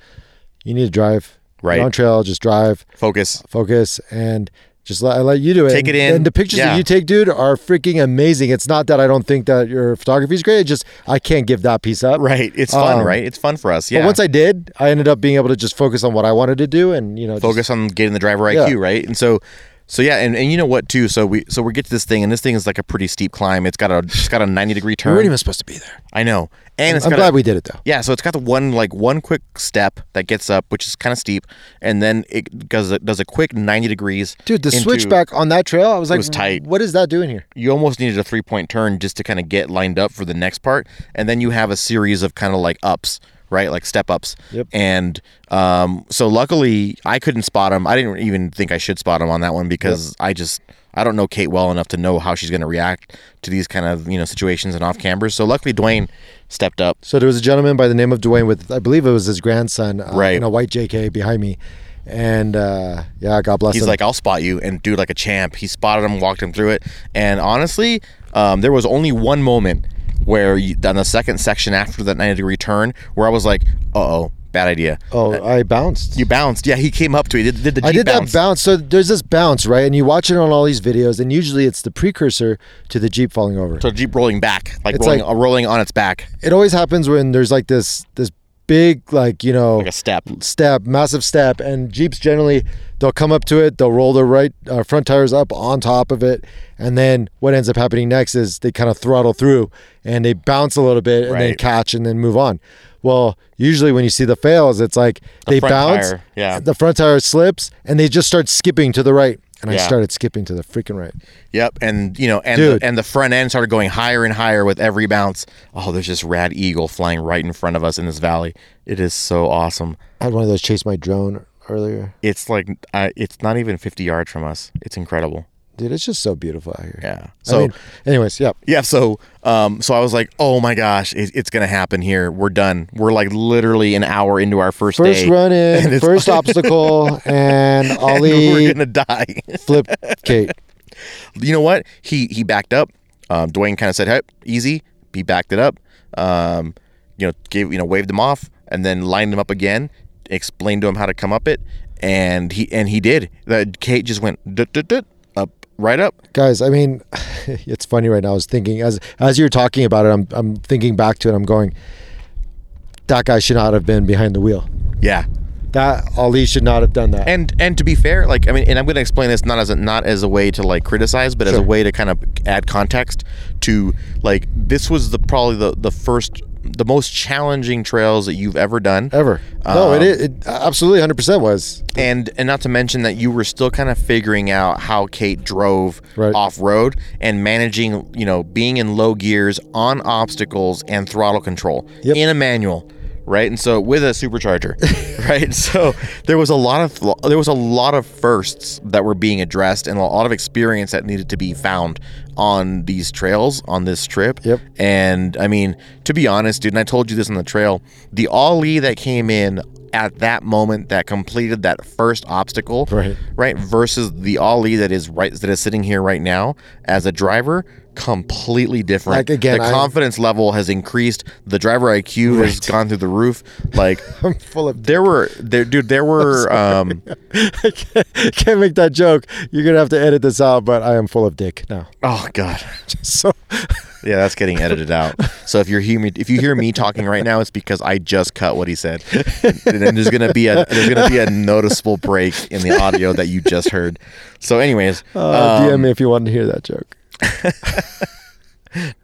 You need to drive. Right. You're on trail, just drive. Focus. Focus. And just let, I let you do it. Take it in. And the pictures yeah. that you take, dude, are freaking amazing. It's not that I don't think that your photography is great. It's just I can't give that piece up. Right. It's fun, um, right? It's fun for us. Yeah. But once I did, I ended up being able to just focus on what I wanted to do, and, you know, focus just, on getting the driver yeah. I Q, right? And so... So yeah, and, and you know what too? So we so we get to this thing, and this thing is like a pretty steep climb. It's got a it's got a ninety degree turn. We weren't even supposed to be there. I know, and it's I'm got glad a, we did it though. Yeah, so it's got the one like one quick step that gets up, which is kind of steep, and then it does a, does a quick ninety degrees. Dude, the into, switchback on that trail, I was like, it was tight. What is that doing here? You almost needed a three point turn just to kind of get lined up for the next part, and then you have a series of kind of like ups. Right, like step ups, yep. And um, so luckily I couldn't spot him. I didn't even think I should spot him on that one because yep. I just I don't know Kate well enough to know how she's going to react to these kind of, you know, situations and off cameras. So luckily Dwayne stepped up. So there was a gentleman by the name of Dwayne with I believe it was his grandson, uh, right, in a white J K behind me, and uh, yeah, God bless He's him. He's like, I'll spot you, and dude, like a champ, he spotted him, walked him through it, and honestly, um, there was only one moment where you, on the second section after that ninety degree turn, where I was like, uh-oh, bad idea. Oh, uh, I bounced. You bounced. Yeah, he came up to it. Did, did the Jeep I did bounce. that bounce. So there's this bounce, right? And you watch it on all these videos, and usually it's the precursor to the Jeep falling over. So the Jeep rolling back, like, rolling, like uh, rolling on its back. It always happens when there's like this this big, like, you know. Like a step. Step, massive step. And Jeeps generally, they'll come up to it, they'll roll their right uh, front tires up on top of it, and then what ends up happening next is they kind of throttle through, and they bounce a little bit, and right. then catch, and then move on. Well, usually when you see the fails, it's like the they bounce, tire. Yeah. The front tire slips, and they just start skipping to the right. And yeah. I started skipping to the freaking right. Yep, and you know, and the, and the front end started going higher and higher with every bounce. Oh, there's this rad eagle flying right in front of us in this valley. It is so awesome. I had one of those chase my drone earlier. It's like, uh, it's not even fifty yards from us. It's incredible. Dude, it's just so beautiful out here. Yeah. So, I mean, anyways, yeah. Yeah. So, um, so I was like, oh my gosh, it, it's gonna happen here. We're done. We're like literally an hour into our first first day, run in, first obstacle, and Ollie and we're gonna die. Flip Kate. You know what? He he backed up. Um, Dwayne kind of said, "Hey, easy." He backed it up. Um, you know, gave you know waved him off, and then lined him up again. explained to him how to come up it, and he and he did. That Kate just went dut, dut, dut, up, right up. Guys, I mean, it's funny right now. I was thinking as as you're talking about it, I'm I'm thinking back to it. I'm going, that guy should not have been behind the wheel. Yeah. That Ali should not have done that. And and to be fair, like I mean, and I'm going to explain this not as a, not as a way to like criticize, but sure. as a way to kind of add context to like this was the probably the the first the most challenging trails that you've ever done ever. Um, no, it is it absolutely one hundred percent was. And and not to mention that you were still kind of figuring out how Kate drove right. off road and managing, you know, being in low gears on obstacles and throttle control yep. in a manual. Right, and so with a supercharger, right? So there was a lot of there was a lot of firsts that were being addressed, and a lot of experience that needed to be found on these trails on this trip. Yep. And I mean, to be honest, dude, and I told you this on the trail, the ollie that came in at that moment that completed that first obstacle, right, right versus the ollie that is right that is sitting here right now as a driver. Completely different. Like again, the confidence I, level has increased. The driver I Q right. has gone through the roof. Like I'm full of. There were there, dude. There were. Um, I can't, can't make that joke. You're gonna have to edit this out. But I am full of dick now. Oh God. Just so. Yeah, that's getting edited out. So if you're hearing, if you hear me talking right now, it's because I just cut what he said. And then there's gonna be a there's gonna be a noticeable break in the audio that you just heard. So, anyways, uh, um, D M me if you want to hear that joke.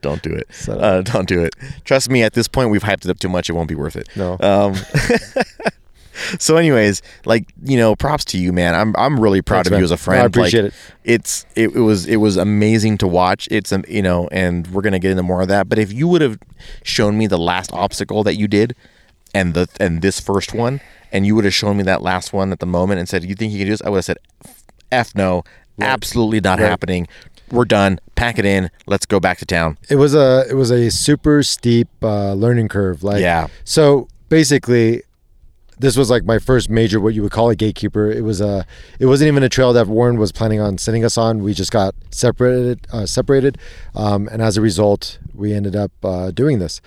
Don't do it. Uh, don't do it. Trust me. At this point, we've hyped it up too much. It won't be worth it. No. Um, so, anyways, like you know, props to you, man. I'm I'm really proud Thanks, of man. you as a friend. No, I appreciate like, it. It's it, it was it was amazing to watch. It's um, you know, and we're gonna get into more of that. But if you would have shown me the last obstacle that you did, and the and this first one, and you would have shown me that last one at the moment and said, "You think you can do this?" I would have said, "F no, right. absolutely not right. happening." We're done. Pack it in. Let's go back to town. It was a it was a super steep uh, learning curve. Like yeah. So basically, this was like my first major, what you would call a gatekeeper. It was a it wasn't even a trail that Warren was planning on sending us on. We just got separated uh, separated, um, and as a result, we ended up uh, doing this.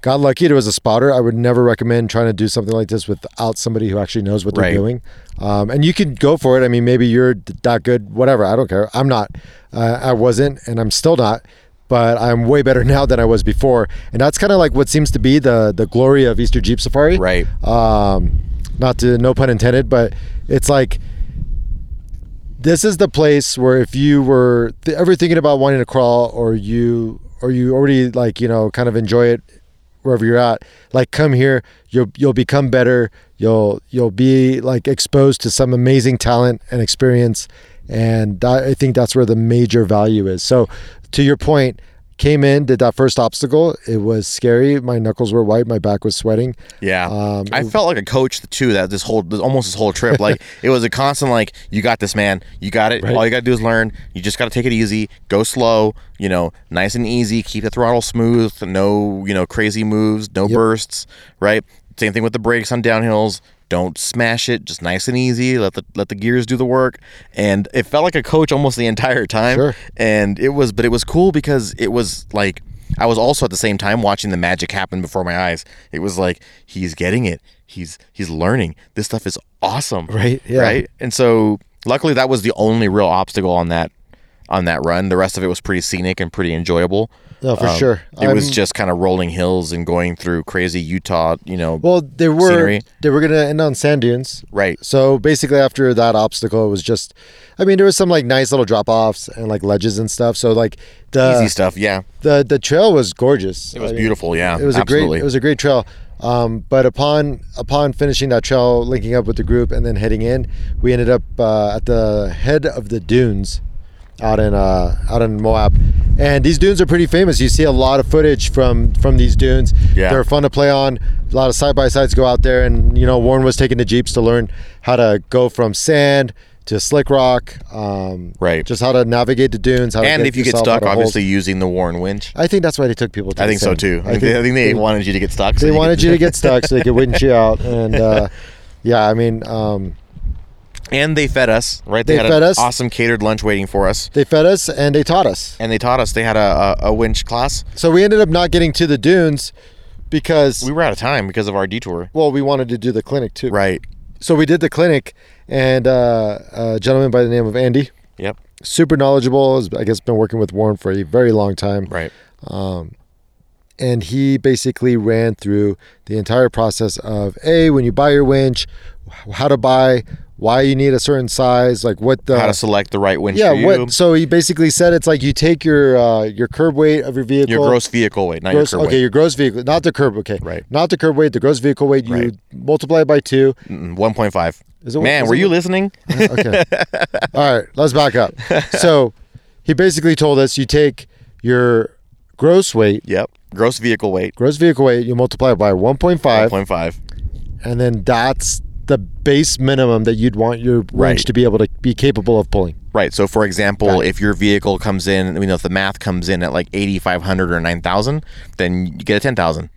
Got lucky. It was a spotter. I would never recommend trying to do something like this without somebody who actually knows what they're right. doing. Um, and you can go for it. I mean, maybe you're that good, whatever. I don't care. I'm not. Uh, I wasn't, and I'm still not. But I'm way better now than I was before. And that's kind of like what seems to be the the glory of Easter Jeep Safari. Right. Um, not to, no pun intended, but it's like, this is the place where if you were th- ever thinking about wanting to crawl, or you, or you already like, you know, kind of enjoy it, wherever you're at, like come here, you'll you'll become better, you'll you'll be like exposed to some amazing talent and experience, and that, I think that's where the major value is. So to your point, came in, did that first obstacle, it was scary, my knuckles were white, my back was sweating. Yeah. um, I felt like a coach too, that this whole almost this whole trip, like it was a constant like, you got this, man, you got it, right? All you gotta do is learn, you just gotta take it easy, go slow, you know, nice and easy, keep the throttle smooth, no, you know, crazy moves, no yep. bursts, right? Same thing with the brakes on downhills. Don't smash it. Just nice and easy. Let the let the gears do the work. And it felt like a coach almost the entire time. Sure. And it was, but it was cool because it was like, I was also at the same time watching the magic happen before my eyes. It was like, he's getting it. He's he's learning. This stuff is awesome. Right. Yeah. Right. And so luckily that was the only real obstacle on that on that run. The rest of it was pretty scenic and pretty enjoyable. No, for um, sure. It I'm, was just kind of rolling hills and going through crazy Utah, you know. Well, they were scenery. They were going to end on sand dunes, right? So basically, after that obstacle, it was just, I mean, there was some like nice little drop offs and like ledges and stuff. So like the easy stuff, yeah. the The trail was gorgeous. It was I beautiful, mean, yeah. It was absolutely. a great. It was a great trail. Um, but upon upon finishing that trail, linking up with the group, and then heading in, we ended up uh, at the head of the dunes. out in uh out in Moab, and these dunes are pretty famous. You see a lot of footage from from these dunes. Yeah, they're fun to play on. A lot of side-by-sides go out there, and you know, Warren was taking the Jeeps to learn how to go from sand to slick rock, um right just how to navigate the dunes, how and to if you get stuck, obviously using the Warren winch. I think that's why they took people to I think sand. so too I, I, think, they, I think they wanted you to get stuck so they wanted could... you to get stuck so they could winch you out. And uh yeah I mean um and they fed us, right? They, they had fed an us. awesome catered lunch waiting for us. They fed us, and they taught us. And they taught us. They had a, a, a winch class. So we ended up not getting to the dunes, because we were out of time because of our detour. Well, we wanted to do the clinic too. Right. So we did the clinic, and uh, a gentleman by the name of Andy. Yep. Super knowledgeable. Has, I guess, been working with Warn for a very long time. Right. Um, and he basically ran through the entire process of, A, when you buy your winch, how to buy, why you need a certain size, like what the... How to select the right winch yeah, for you. What, so he basically said it's like you take your uh, your curb weight of your vehicle. Your gross vehicle weight, not gross, your curb okay, weight. Okay, your gross vehicle, not the curb, okay. Right. Not the curb weight, the gross vehicle weight, you right. multiply it by two. one point five. Is it, Man, is were it? you listening? Okay. All right, let's back up. So he basically told us you take your gross weight. Yep. Gross vehicle weight. Gross vehicle weight. You multiply it by one point five. one point five. And then that's the base minimum that you'd want your winch right. to be able to be capable of pulling. Right. So, for example, if your vehicle comes in, you know, if the math comes in at like eighty-five hundred or nine thousand, then you get a ten thousand,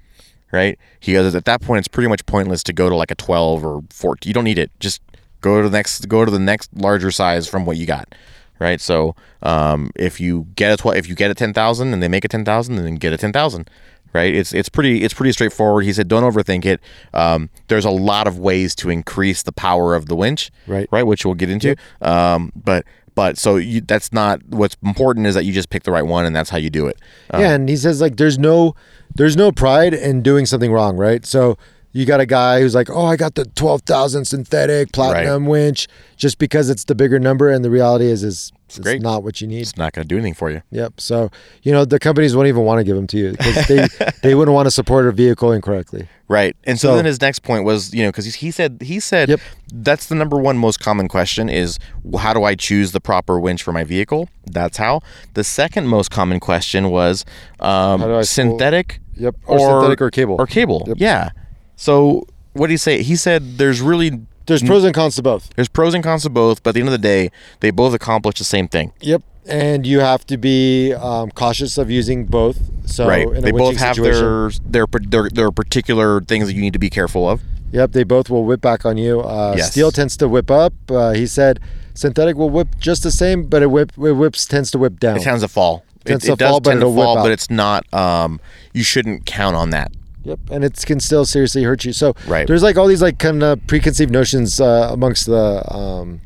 right? He goes, at that point, it's pretty much pointless to go to like a twelve or fourteen. You don't need it. Just go to the next, go to the next larger size from what you got. Right, so um, if you get a twelve, if you get a ten thousand, and they make a ten thousand, then get a ten thousand. Right, it's it's pretty it's pretty straightforward. He said, don't overthink it. Um, there's a lot of ways to increase the power of the winch. Right, right, which we'll get into. Yep. Um, but but so you, that's not what's important, is that you just pick the right one, and that's how you do it. Um, yeah, and he says like there's no there's no pride in doing something wrong. Right, so. You got a guy who's like, oh, I got the twelve thousand synthetic platinum right. winch just because it's the bigger number. And the reality is, is it's, it's not what you need. It's not going to do anything for you. Yep. So, you know, the companies won't even want to give them to you because they, they wouldn't want to support a vehicle incorrectly. Right. And so, so then his next point was, you know, because he said, he said yep. that's the number one most common question is, how do I choose the proper winch for my vehicle? That's how. The second most common question was um, synthetic, yep. or, or synthetic or cable. Or cable. Yep. Yeah. So what did he say? He said there's really... There's pros and cons to both. There's pros and cons to both, but at the end of the day, they both accomplish the same thing. Yep, and you have to be um, cautious of using both. So right, in a they both have their, their their their particular things that you need to be careful of. Yep, they both will whip back on you. Uh, yes. Steel tends to whip up. Uh, he said synthetic will whip just the same, but it, whip, it whips tends to whip down. It tends to fall. It, tends it, to it does fall, tend but to fall, but it's not... Um, you shouldn't count on that. Yep, and it can still seriously hurt you. So right. there's like all these like kind of preconceived notions uh, amongst the um,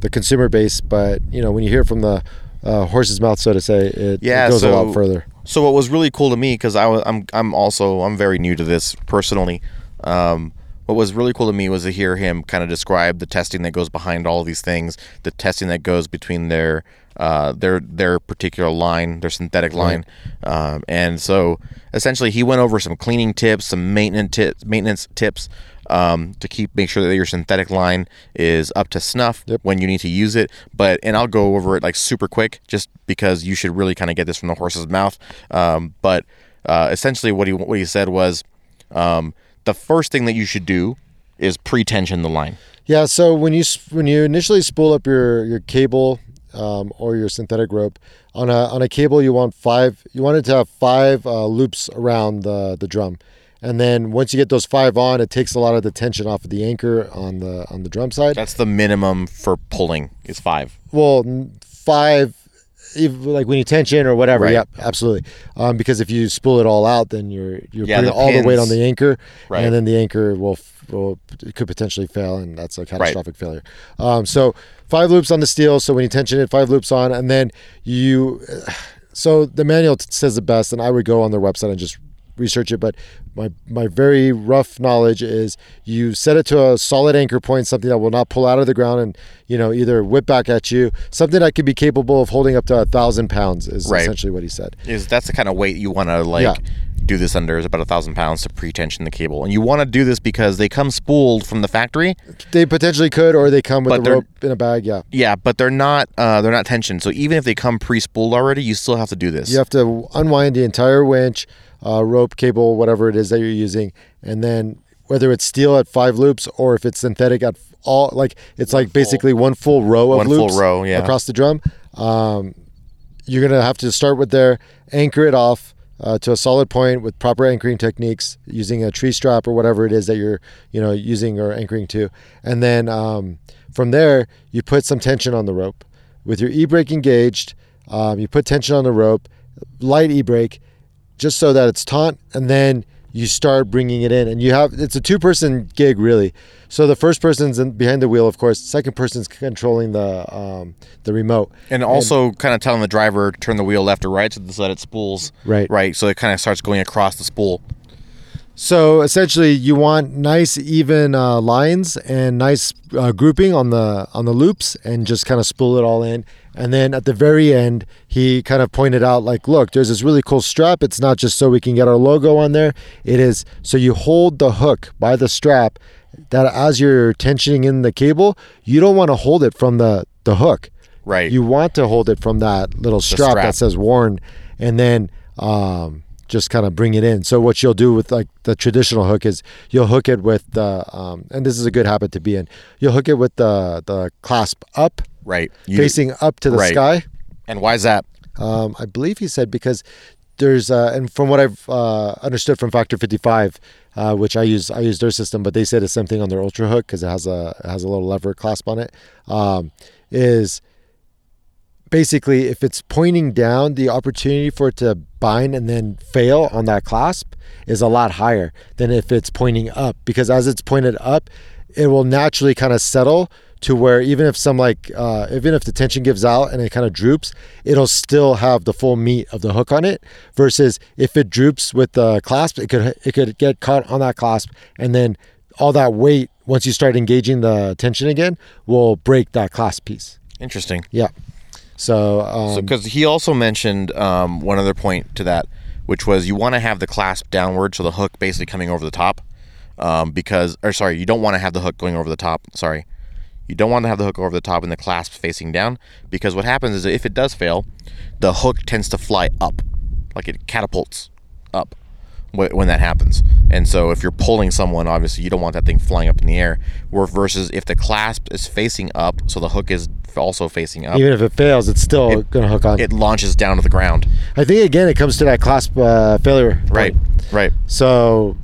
the consumer base, but you know when you hear from the uh, horse's mouth, so to say, it, yeah, it goes so, a lot further. So what was really cool to me, because I was I'm I'm also I'm very new to this personally. Um, what was really cool to me was to hear him kind of describe the testing that goes behind all these things, the testing that goes between their uh, their their particular line, their synthetic line, mm-hmm. um, and so essentially he went over some cleaning tips, some maintenance tips, maintenance tips um, to keep make sure that your synthetic line is up to snuff yep. when you need to use it. But and I'll go over it like super quick, just because you should really kind of get this from the horse's mouth. Um, but uh, essentially what he what he said was. Um, The first thing that you should do is pre-tension the line. Yeah, so when you when you initially spool up your your cable um, or your synthetic rope on a on a cable, you want five. You want it to have five uh, loops around the the drum, and then once you get those five on, it takes a lot of the tension off of the anchor on the on the drum side. That's the minimum for pulling is five. Well, five. If, like when you tension or whatever, right. Yep, absolutely. Um, because if you spool it all out, then you're you're yeah, putting the all pins. the weight on the anchor, right. and then the anchor will will it could potentially fail, and that's a catastrophic right. failure. Um, so five loops on the steel. So when you tension it, five loops on, and then you. So the manual t- says the best, and I would go on their website and just research it. But my my very rough knowledge is you set it to a solid anchor point, something that will not pull out of the ground and, you know, either whip back at you, something that could be capable of holding up to a thousand pounds is right. essentially what he said. Is that's the kind of weight you want to like yeah. do this under, is about a thousand pounds to pre-tension the cable. And you want to do this because they come spooled from the factory. They potentially could, or they come with a rope in a bag. Yeah. Yeah. But they're not, uh, they're not tensioned. So even if they come pre-spooled already, you still have to do this. You have to unwind the entire winch, Uh, rope, cable, whatever it is that you're using, and then whether it's steel at five loops or if it's synthetic at all, like it's one like full, basically one full row of one loops full row, yeah. across the drum, um, you're gonna have to start with there, anchor it off uh, to a solid point with proper anchoring techniques, using a tree strap or whatever it is that you're you know using or anchoring to, and then um, from there you put some tension on the rope with your e-brake engaged. Um, you put tension on the rope, light e-brake, just so that it's taut, and then you start bringing it in, and you have, it's a two-person gig really. So the first person's in, behind the wheel, of course. Second person's controlling the um, the remote, and also and, kind of telling the driver turn the wheel left or right so that it spools right, right. So it kind of starts going across the spool. So essentially, you want nice even uh, lines and nice uh, grouping on the on the loops, and just kind of spool it all in. And then at the very end, he kind of pointed out, like, look, there's this really cool strap. It's not just so we can get our logo on there. It is so you hold the hook by the strap, that as you're tensioning in the cable, you don't want to hold it from the the hook. Right. You want to hold it from that little strap, strap. that says Warn, and then. Um, just kind of bring it in. So what you'll do with like the traditional hook is you'll hook it with the, um, and this is a good habit to be in. You'll hook it with the the clasp up, right, you, facing up to the right. sky. And why is that? Um, I believe he said because there's, uh, and from what I've uh, understood from Factor fifty-five, uh, which I use, I use their system, but they said it's something on their Ultra Hook because it has a it has a little lever clasp on it. Um, is basically, if it's pointing down, the opportunity for it to bind and then fail on that clasp is a lot higher than if it's pointing up, because as it's pointed up, it will naturally kind of settle to where even if some like, uh, even if the tension gives out and it kind of droops, it'll still have the full meat of the hook on it, versus if it droops with the clasp, it could, it could get caught on that clasp, and then all that weight, once you start engaging the tension again, will break that clasp piece. Interesting. Yeah. So, um, so because he also mentioned um, one other point to that, which was you want to have the clasp downward, so the hook basically coming over the top, um, because, or sorry, you don't want to have the hook going over the top. Sorry, you don't want to have the hook over the top and the clasp facing down, because what happens is if it does fail, the hook tends to fly up, like it catapults up when that happens. And so if you're pulling someone, obviously you don't want that thing flying up in the air, versus if the clasp is facing up, so the hook is also facing up, even if it fails, it's still it, gonna hook on, it launches down to the ground. I think again it comes to that clasp uh, failure point. right right so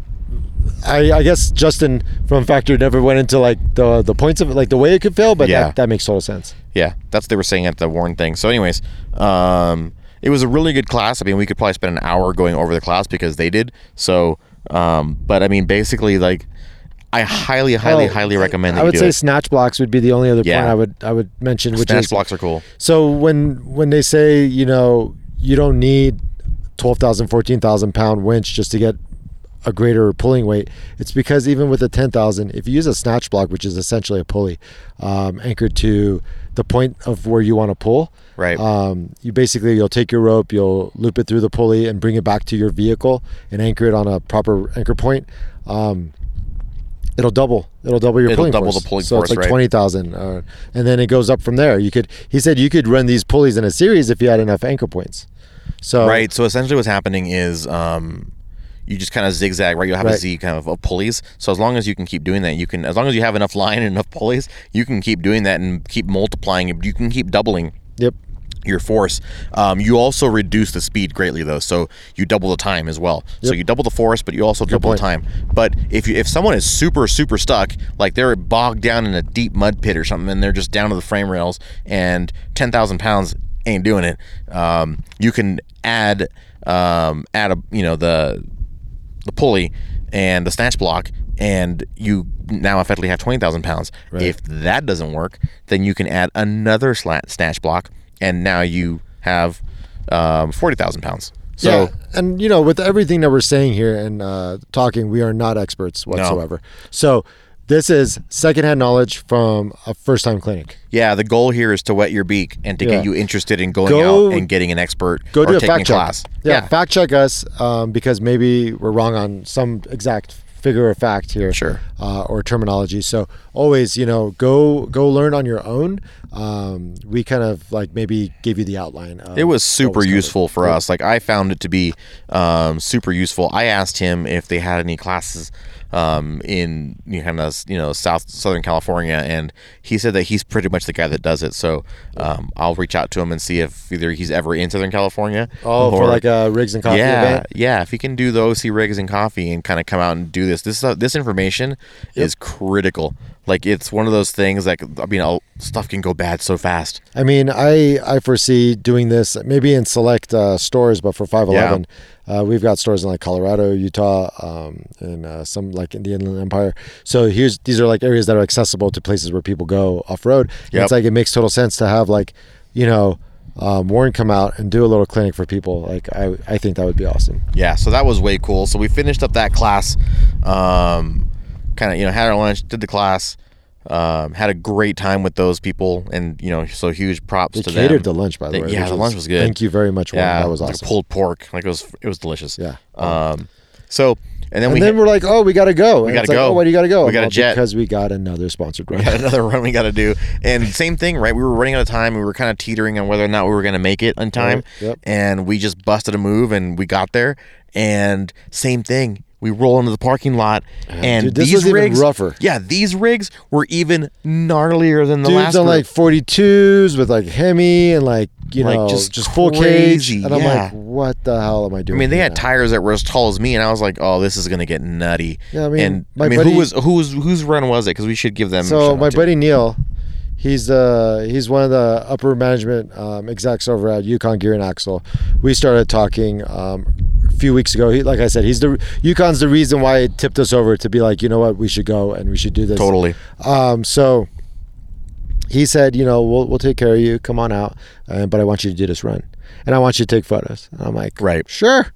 I, I guess Justin from Factor never went into like the the points of it, like the way it could fail, but yeah. that, that makes total sense. Yeah, that's what they were saying at the Warn thing. So anyways, um it was a really good class. I mean, we could probably spend an hour going over the class because they did. So, um, but I mean, basically, like, I highly, highly, well, highly recommend that I would you do say it. Snatch blocks would be the only other yeah. point I would I would mention. Which snatch is, blocks are cool. So when when they say, you know, you don't need twelve thousand, fourteen thousand pound winch just to get a greater pulling weight, it's because even with a ten thousand, if you use a snatch block, which is essentially a pulley um, anchored to the point of where you want to pull, right? Um, you basically, you'll take your rope, you'll loop it through the pulley and bring it back to your vehicle and anchor it on a proper anchor point. Um, it'll double, it'll double your it'll pulling double force. The pulling so force, it's like right? twenty thousand, uh, and then it goes up from there. You could, he said, you could run these pulleys in a series if you had enough anchor points. So right. So essentially, what's happening is. Um, You just kind of zigzag, right? You'll have right. a Z kind of, of pulleys. So as long as you can keep doing that, you can, as long as you have enough line and enough pulleys, you can keep doing that and keep multiplying. You can keep doubling yep. your force. Um, you also reduce the speed greatly, though. So you double the time as well. Yep. So you double the force, but you also Good double point. the time. But if you, if someone is super, super stuck, like they're bogged down in a deep mud pit or something, and they're just down to the frame rails and ten thousand pounds ain't doing it, um, you can add, um, add a, you know, the... the pulley and the snatch block, and you now effectively have twenty thousand pounds. Right. If that doesn't work, then you can add another slat, snatch block, and now you have um, forty thousand pounds. So, yeah. And you know, with everything that we're saying here and uh, talking, we are not experts whatsoever. No. So this is secondhand knowledge from a first-time clinic. Yeah, the goal here is to wet your beak and to yeah. get you interested in going go, out and getting an expert go or do a taking fact a check. class. Yeah, yeah, fact check us um, because maybe we're wrong on some exact figure of fact here, sure, uh, or terminology. So always, you know, go go learn on your own. Um, we kind of like maybe gave you the outline. Of it was super useful for yeah. us. Like I found it to be um, super useful. I asked him if they had any classes um in you know, you know south southern California, and he said that he's pretty much the guy that does it. So um I'll reach out to him and see if either he's ever in Southern California oh or, for like a rigs and coffee yeah event. Yeah if he can do the O C rigs and coffee and kind of come out and do this this uh, this information yep. is critical Like, it's one of those things, like, I mean, I'll, stuff can go bad so fast. I mean, I, I foresee doing this maybe in select uh, stores, but for five eleven, yeah. uh, we've got stores in, like, Colorado, Utah, um, and uh, some, like, in the Inland Empire. So here's these are, like, areas that are accessible to places where people go off-road. Yep. It's, like, it makes total sense to have, like, you know, um, Warren come out and do a little clinic for people. Like, I, I think that would be awesome. Yeah, so that was way cool. So we finished up that class. Um kind of, you know, had our lunch, did the class, um, had a great time with those people, and, you know, so huge props they to them. They catered the lunch, by the they, way. Yeah, the lunch was good. Thank you very much, Warren. Yeah, that was awesome. Like pulled pork. Like, it was, it was delicious. Yeah. Um, so, and then and we... And then ha- we're like, oh, we got to go. We got to go. Like, oh, why do you got to go? We got to well, jet. Because we got another sponsored run. We got another run we got to do. And same thing, right? We were running out of time. We were kind of teetering on whether or not we were going to make it on time. Right. Yep. And we just busted a move, and we got there. And same thing. We roll into the parking lot, and Dude, this these was rigs, even rougher. Yeah, these rigs were even gnarlier than the Dudes last. Dudes on like forty-twos with like Hemi and like you like know just, just full cage, and yeah. I'm like, what the hell am I doing? I mean, they had now? tires that were as tall as me, and I was like, oh, this is gonna get nutty. Yeah, I mean, and my I mean, buddy, who was whose whose run was it? Because we should give them. So my buddy Neil, he's uh he's one of the upper management um, execs over at Yukon Gear and Axle. We started talking. Um, few weeks ago, he, like I said, he's the Yukon's the reason why it tipped us over to be like, you know what, we should go and we should do this. Totally. Um, so he said, you know, we'll we'll take care of you. Come on out, uh, but I want you to do this run, and I want you to take photos. And I'm like, right, sure.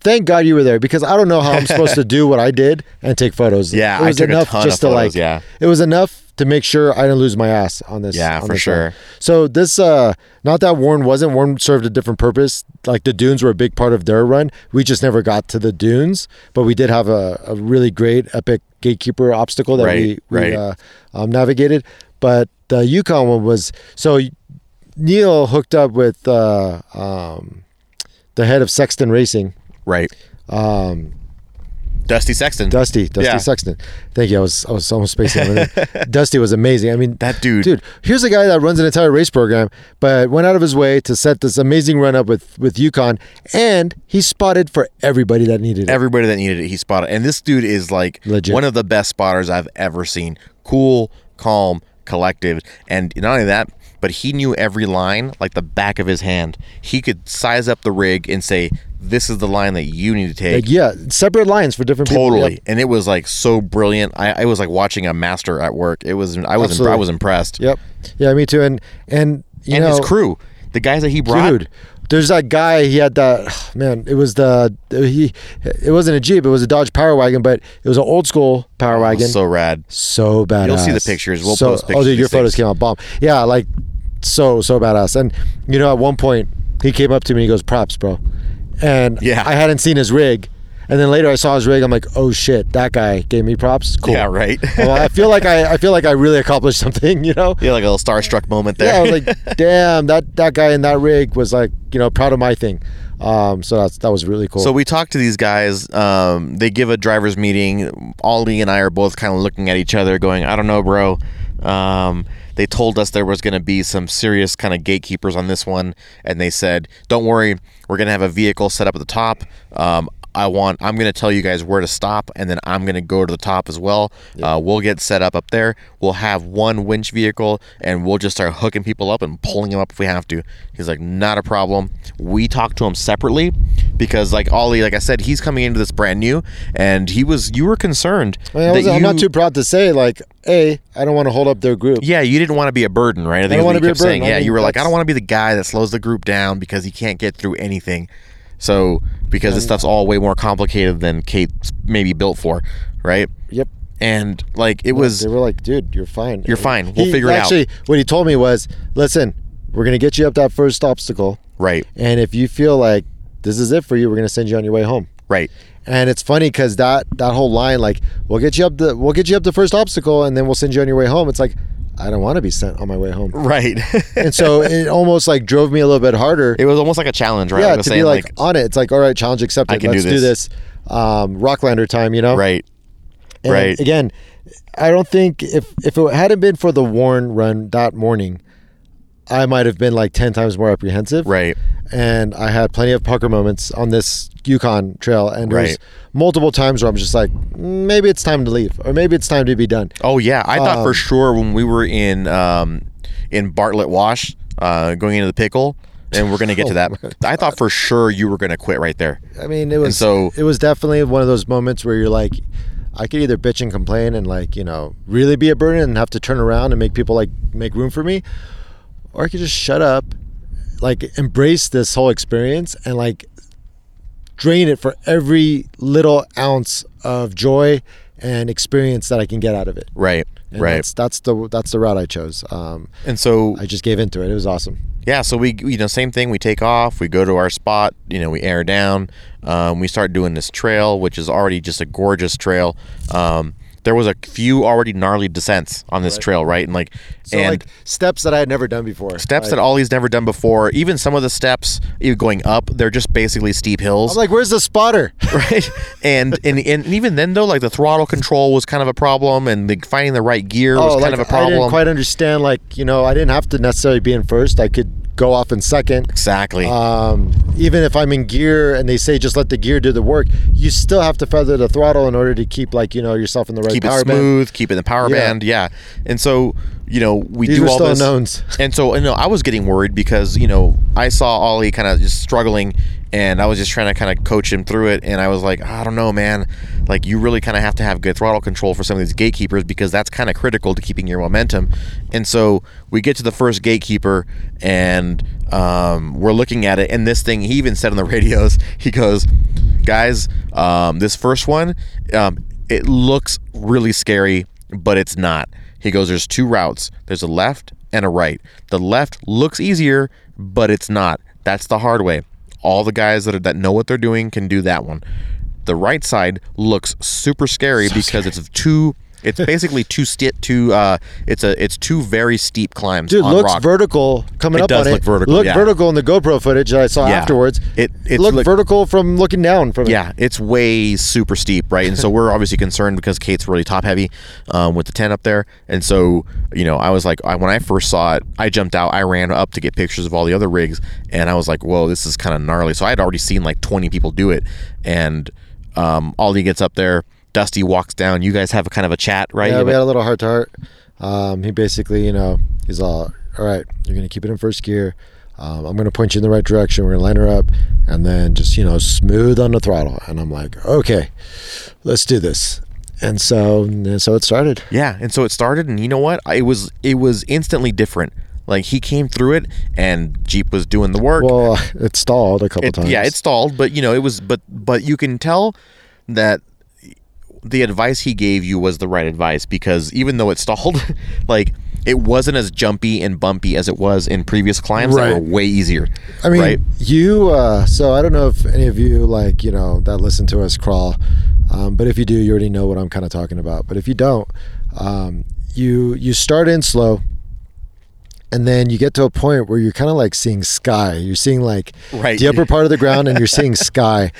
Thank God you were there, because I don't know how I'm supposed to do what I did and take photos. Yeah, it was I took enough a ton just of to photos, like. Yeah. It was enough to make sure I didn't lose my ass on this. Yeah, on for this sure. Run. So this, uh, not that Warren wasn't, Warren served a different purpose. Like, the dunes were a big part of their run. We just never got to the dunes, but we did have a, a really great epic gatekeeper obstacle that right, we, we right. Uh, um, navigated. But the Yukon one was, so Neil hooked up with uh, um, the head of Sexton Racing. Right. Um Dusty Sexton. Dusty. Dusty yeah. Sexton. Thank you. I was I was almost spacing on it. Dusty was amazing. I mean, that dude. Dude, here's a guy that runs an entire race program, but went out of his way to set this amazing run up with, with Yukon, and he spotted for everybody that needed it. Everybody that needed it, he spotted. And this dude is like legit. One of the best spotters I've ever seen. Cool, calm, collective. And not only that, but he knew every line like the back of his hand. He could size up the rig and say, this is the line that you need to take. Like, yeah, separate lines for different totally. people. Totally. Yep. And it was like so brilliant. I, I was like watching a master at work. It was I was imp- I was impressed. Yep. Yeah, me too. And and you and know, his crew, the guys that he brought. Dude, there's that guy. He had that man. It was the he. It wasn't a Jeep. It was a Dodge Power Wagon, but it was an old school Power Wagon. So rad. So badass. You'll see the pictures. We'll so, post pictures. Oh, dude, your photos things. came out bomb. Yeah, like so so badass. And you know, at one point he came up to me and he goes, "Props, bro." And yeah. I hadn't seen his rig, and then later I saw his rig. I'm like, oh shit, that guy gave me props. Cool. Yeah, right. Well, I feel like I, I feel like I really accomplished something, you know. Yeah, like a little starstruck moment there. Yeah, I was like, damn, that that guy in that rig was like, you know, proud of my thing. Um, so that's that was really cool. So we talked to these guys. Um, they give a driver's meeting. Ollie and I are both kind of looking at each other, going, I don't know, bro. Um, they told us there was going to be some serious kind of gatekeepers on this one, and they said, "Don't worry, we're going to have a vehicle set up at the top. Um, I want. I'm going to tell you guys where to stop, and then I'm going to go to the top as well. Yeah. Uh, we'll get set up up there. We'll have one winch vehicle, and we'll just start hooking people up and pulling them up if we have to." He's like, "Not a problem." We talked to him separately because, like Ollie, like I said, he's coming into this brand new, and he was. You were concerned. I mean, I was, that I'm you, not too proud to say, like, A, I don't want to hold up their group. Yeah, you didn't want to be a burden, right? I, think I don't want to be a burden. Saying, yeah, mean, you were like, I don't want to be the guy that slows the group down because he can't get through anything. So, because this stuff's all way more complicated than Kate's maybe built for, right? Yep. And, like, it yeah, was... They were like, dude, you're fine. You're fine. We'll he, figure it actually, out. Actually, what he told me was, listen, we're going to get you up that first obstacle. Right. And if you feel like this is it for you, we're going to send you on your way home. Right. And it's funny because that, that whole line, like, we'll get you up the we'll get you up the first obstacle, and then we'll send you on your way home. It's like, I don't want to be sent on my way home. Right. And so it almost like drove me a little bit harder. It was almost like a challenge, right? Yeah, I was to saying, be like, like on it. It's like, all right, challenge accepted. I can Let's do this. Do this. Um, Rocklander time, you know? Right. And right. Again, I don't think if, if it hadn't been for the Warn run that morning, I might have been like ten times more apprehensive. Right. And I had plenty of pucker moments on this Yukon trail. And there's right. multiple times where I'm just like, maybe it's time to leave, or maybe it's time to be done. Oh, yeah. I um, thought for sure when we were in um, in Bartlett Wash, uh, going into the pickle, and we're going to get oh to that. I thought for sure you were going to quit right there. I mean, it was so, it was definitely one of those moments where you're like, I could either bitch and complain and like, you know, really be a burden and have to turn around and make people like make room for me. Or I could just shut up, like embrace this whole experience and like drain it for every little ounce of joy and experience that I can get out of it. Right, and right. That's, that's the that's the route I chose. Um, and so I just gave into it. It was awesome. Yeah. So we, you know, same thing. We take off. We go to our spot. You know, we air down. Um, we start doing this trail, which is already just a gorgeous trail. Um, There was a few already gnarly descents on this right. trail, right? And like, so and like steps that I had never done before. Steps I, that Ollie's never done before. Even some of the steps, even going up, they're just basically steep hills. I'm like, where's the spotter? Right? And, and and even then though, like the throttle control was kind of a problem, and the, finding the right gear was oh, kind like, of a problem. I didn't quite understand. Like, you know, I didn't have to necessarily be in first. I could go off in second. Exactly. Um, even if I'm in gear and they say just let the gear do the work, you still have to feather the throttle in order to keep like, you know, yourself in the right keep power it smooth, band. Keep it in the power yeah. band. Yeah. And so, you know, we These do all still this. Unknowns. And so, you know, I was getting worried because, you know, I saw Ollie kind of just struggling, and I was just trying to kind of coach him through it. And I was like, I don't know, man, like you really kind of have to have good throttle control for some of these gatekeepers, because that's kind of critical to keeping your momentum. And so we get to the first gatekeeper, and um, we're looking at it. And this thing, he even said on the radios, he goes, guys, um, this first one, um, it looks really scary, but it's not. He goes, there's two routes. There's a left and a right. The left looks easier, but it's not. That's the hard way. All the guys that are, that know what they're doing can do that one. The right side looks super scary so because scary. it's too. It's basically too steep. Too. Uh, it's a. It's two very steep climbs. Dude, on looks rock. vertical coming it up does on look it. Vertical, looked yeah. vertical in the GoPro footage that I saw yeah. afterwards. It it looked look, vertical from looking down from. Yeah, it. it's way super steep, right? And so we're obviously concerned because Kate's really top heavy, um, with the tent up there. And so, you know, I was like, I, when I first saw it, I jumped out. I ran up to get pictures of all the other rigs, and I was like, whoa, this is kind of gnarly. So I had already seen like twenty people do it, and um, Ollie gets up there. Dusty walks down. You guys have a kind of a chat, right? Yeah, we had a little heart to heart. Um, he basically, you know, he's all, all right, you're going to keep it in first gear. Um, I'm going to point you in the right direction. We're going to line her up and then just, you know, smooth on the throttle. And I'm like, okay, let's do this. And so, and so it started. Yeah. And so it started. And you know what? It was, it was instantly different. Like, he came through it, and Jeep was doing the work. Well, it stalled a couple it, times. Yeah, it stalled. But, you know, it was, but, but you can tell that the advice he gave you was the right advice, because even though it stalled, like it wasn't as jumpy and bumpy as it was in previous climbs right. that were way easier. I mean, right? you, uh, so I don't know if any of you like, you know, that listen to us crawl. Um, but if you do, you already know what I'm kind of talking about. But if you don't, um, you, you start in slow, and then you get to a point where you're kind of like seeing sky. You're seeing like right. the upper part of the ground, and you're seeing sky,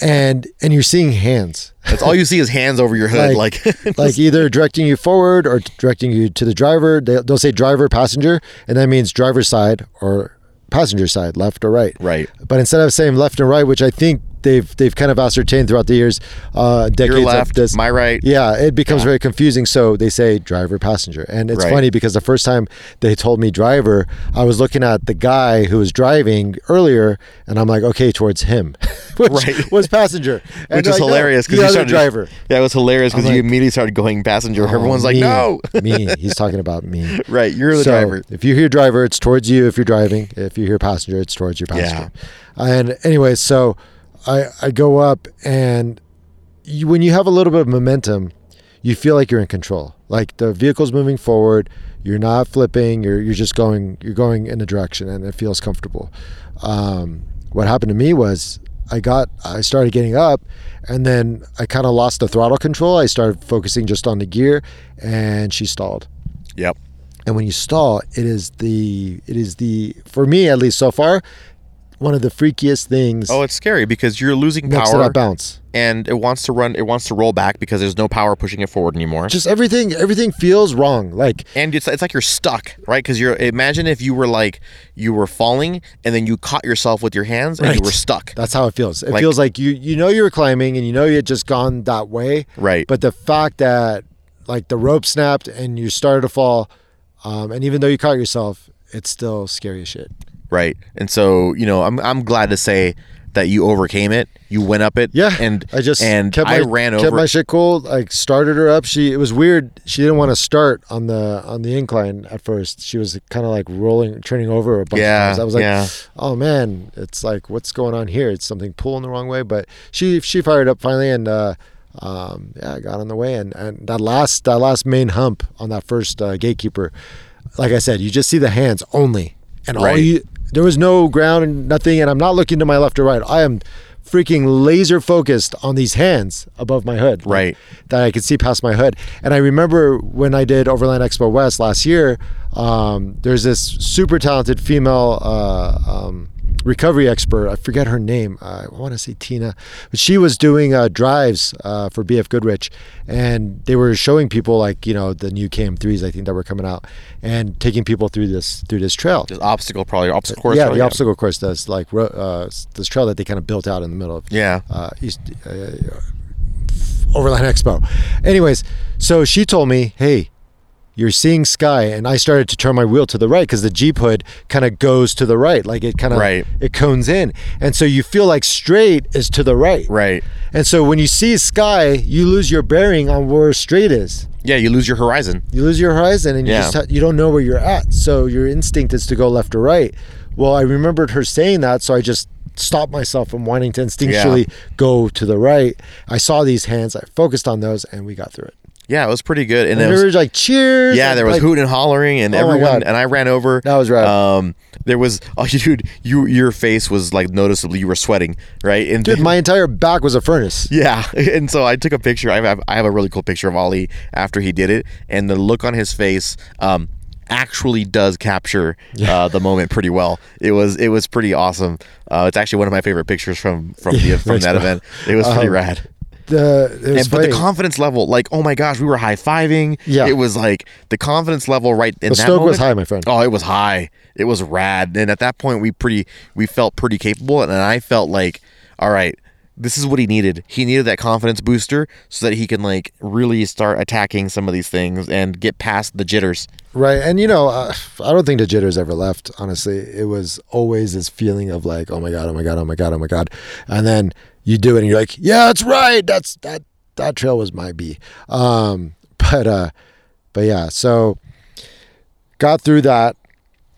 and and you're seeing hands. That's all you see is hands over your hood, like like, like either directing you forward or directing you to the driver. They, they'll say driver, passenger, and that means driver side or passenger side, left or right. Right. But instead of saying left and right, which I think they've they've kind of ascertained throughout the years, uh, decades your left, of this, my right. Yeah, it becomes yeah. very confusing. So they say driver, passenger, and it's right. funny because the first time they told me driver, I was looking at the guy who was driving earlier, and I'm like, okay, towards him, which right. was passenger, and which is like, hilarious because no, you started driver. Yeah, it was hilarious because like, you immediately started going passenger. Oh, everyone's me, like, no, me. He's talking about me. Right, you're the so, driver. If you hear driver, it's towards you. If you're driving, if you hear passenger, it's towards your passenger. Yeah. And anyway, so. I, I go up, and you, when you have a little bit of momentum, you feel like you're in control. Like the vehicle's moving forward, you're not flipping, you're you're just going you're going in a direction, and it feels comfortable. Um, what happened to me was I got I started getting up, and then I kind of lost the throttle control. I started focusing just on the gear, and she stalled. Yep. And when you stall, it is the it is the for me at least so far. one of the freakiest things. Oh, it's scary because you're losing power. Makes it out of bounce. And it wants to run, it wants to roll back because there's no power pushing it forward anymore. Just everything, everything feels wrong. Like, and it's it's like you're stuck, right? Because you're, imagine if you were like, you were falling and then you caught yourself with your hands and right. you were stuck. That's how it feels. It like, feels like you, you know, you were climbing and you know, you had just gone that way. Right. But the fact that like the rope snapped and you started to fall, um, and even though you caught yourself, it's still scary as shit. Right. And so, you know, I'm I'm glad to say that you overcame it. You went up it. Yeah. And I just and kept my, I ran kept over. Kept my shit cool. Like started her up. She it was weird. She didn't want to start on the on the incline at first. She was kind of like rolling, turning over a bunch yeah, of times. I was like, yeah. oh man, it's like what's going on here? It's something pulling the wrong way. But she she fired up finally, and uh, um, yeah, I got on the way. And, and that last that last main hump on that first uh, gatekeeper, like I said, you just see the hands only, and right. all you. There was no ground and nothing, and I'm not looking to my left or right. I am freaking laser focused on these hands above my hood. Right. Like, that I could see past my hood. And I remember when I did Overland Expo West last year, um, there's this super talented female uh, um, recovery expert. I forget her name. I want to say Tina. But she was doing uh, drives uh, for B F Goodrich, and they were showing people like, you know, the new K M threes, I think, that were coming out, and taking people through this through this trail. The obstacle probably, obstacle course. Yeah, the obstacle course that's like uh, this trail that they kind of built out in the middle of yeah. uh, East, uh, Overland Expo. Anyways, so she told me, hey, you're seeing sky, and I started to turn my wheel to the right because the Jeep hood kind of goes to the right, like it kind of right. it cones in, and so you feel like straight is to the right. Right. And so when you see sky, you lose your bearing on where straight is. Yeah, you lose your horizon. You lose your horizon, and you yeah. just ha- you don't know where you're at. So your instinct is to go left or right. Well, I remembered her saying that, so I just stopped myself from wanting to instinctually yeah. go to the right. I saw these hands, I focused on those, and we got through it. Yeah, it was pretty good. And, and there was like cheers. Yeah, there was like, hooting and hollering, and oh everyone. And I ran over. That was right. Um, there was, oh, dude, you your face was like noticeably, you were sweating, right? And dude, my entire back was a furnace. Yeah, and so I took a picture. I have I have a really cool picture of Ollie after he did it, and the look on his face. Um, actually does capture uh, the moment pretty well. It was it was pretty awesome. Uh, it's actually one of my favorite pictures from from the, from that event. It was pretty um, rad. The, it was and, but the confidence level, like, oh my gosh, we were high fiving. Yeah, it was like the confidence level right in the that moment. The stoke was high, my friend. Oh, it was high. It was rad. And at that point, we pretty we felt pretty capable, and I felt like, all right, this is what he needed. He needed that confidence booster so that he can like really start attacking some of these things and get past the jitters. Right. And, you know, uh, I don't think the jitters ever left, honestly. It was always this feeling of like, oh my God, oh my God, oh my God, oh my God. And then you do it and you're like, yeah, that's right. That's that, that trail was my B. Um, but, uh, but yeah, so got through that.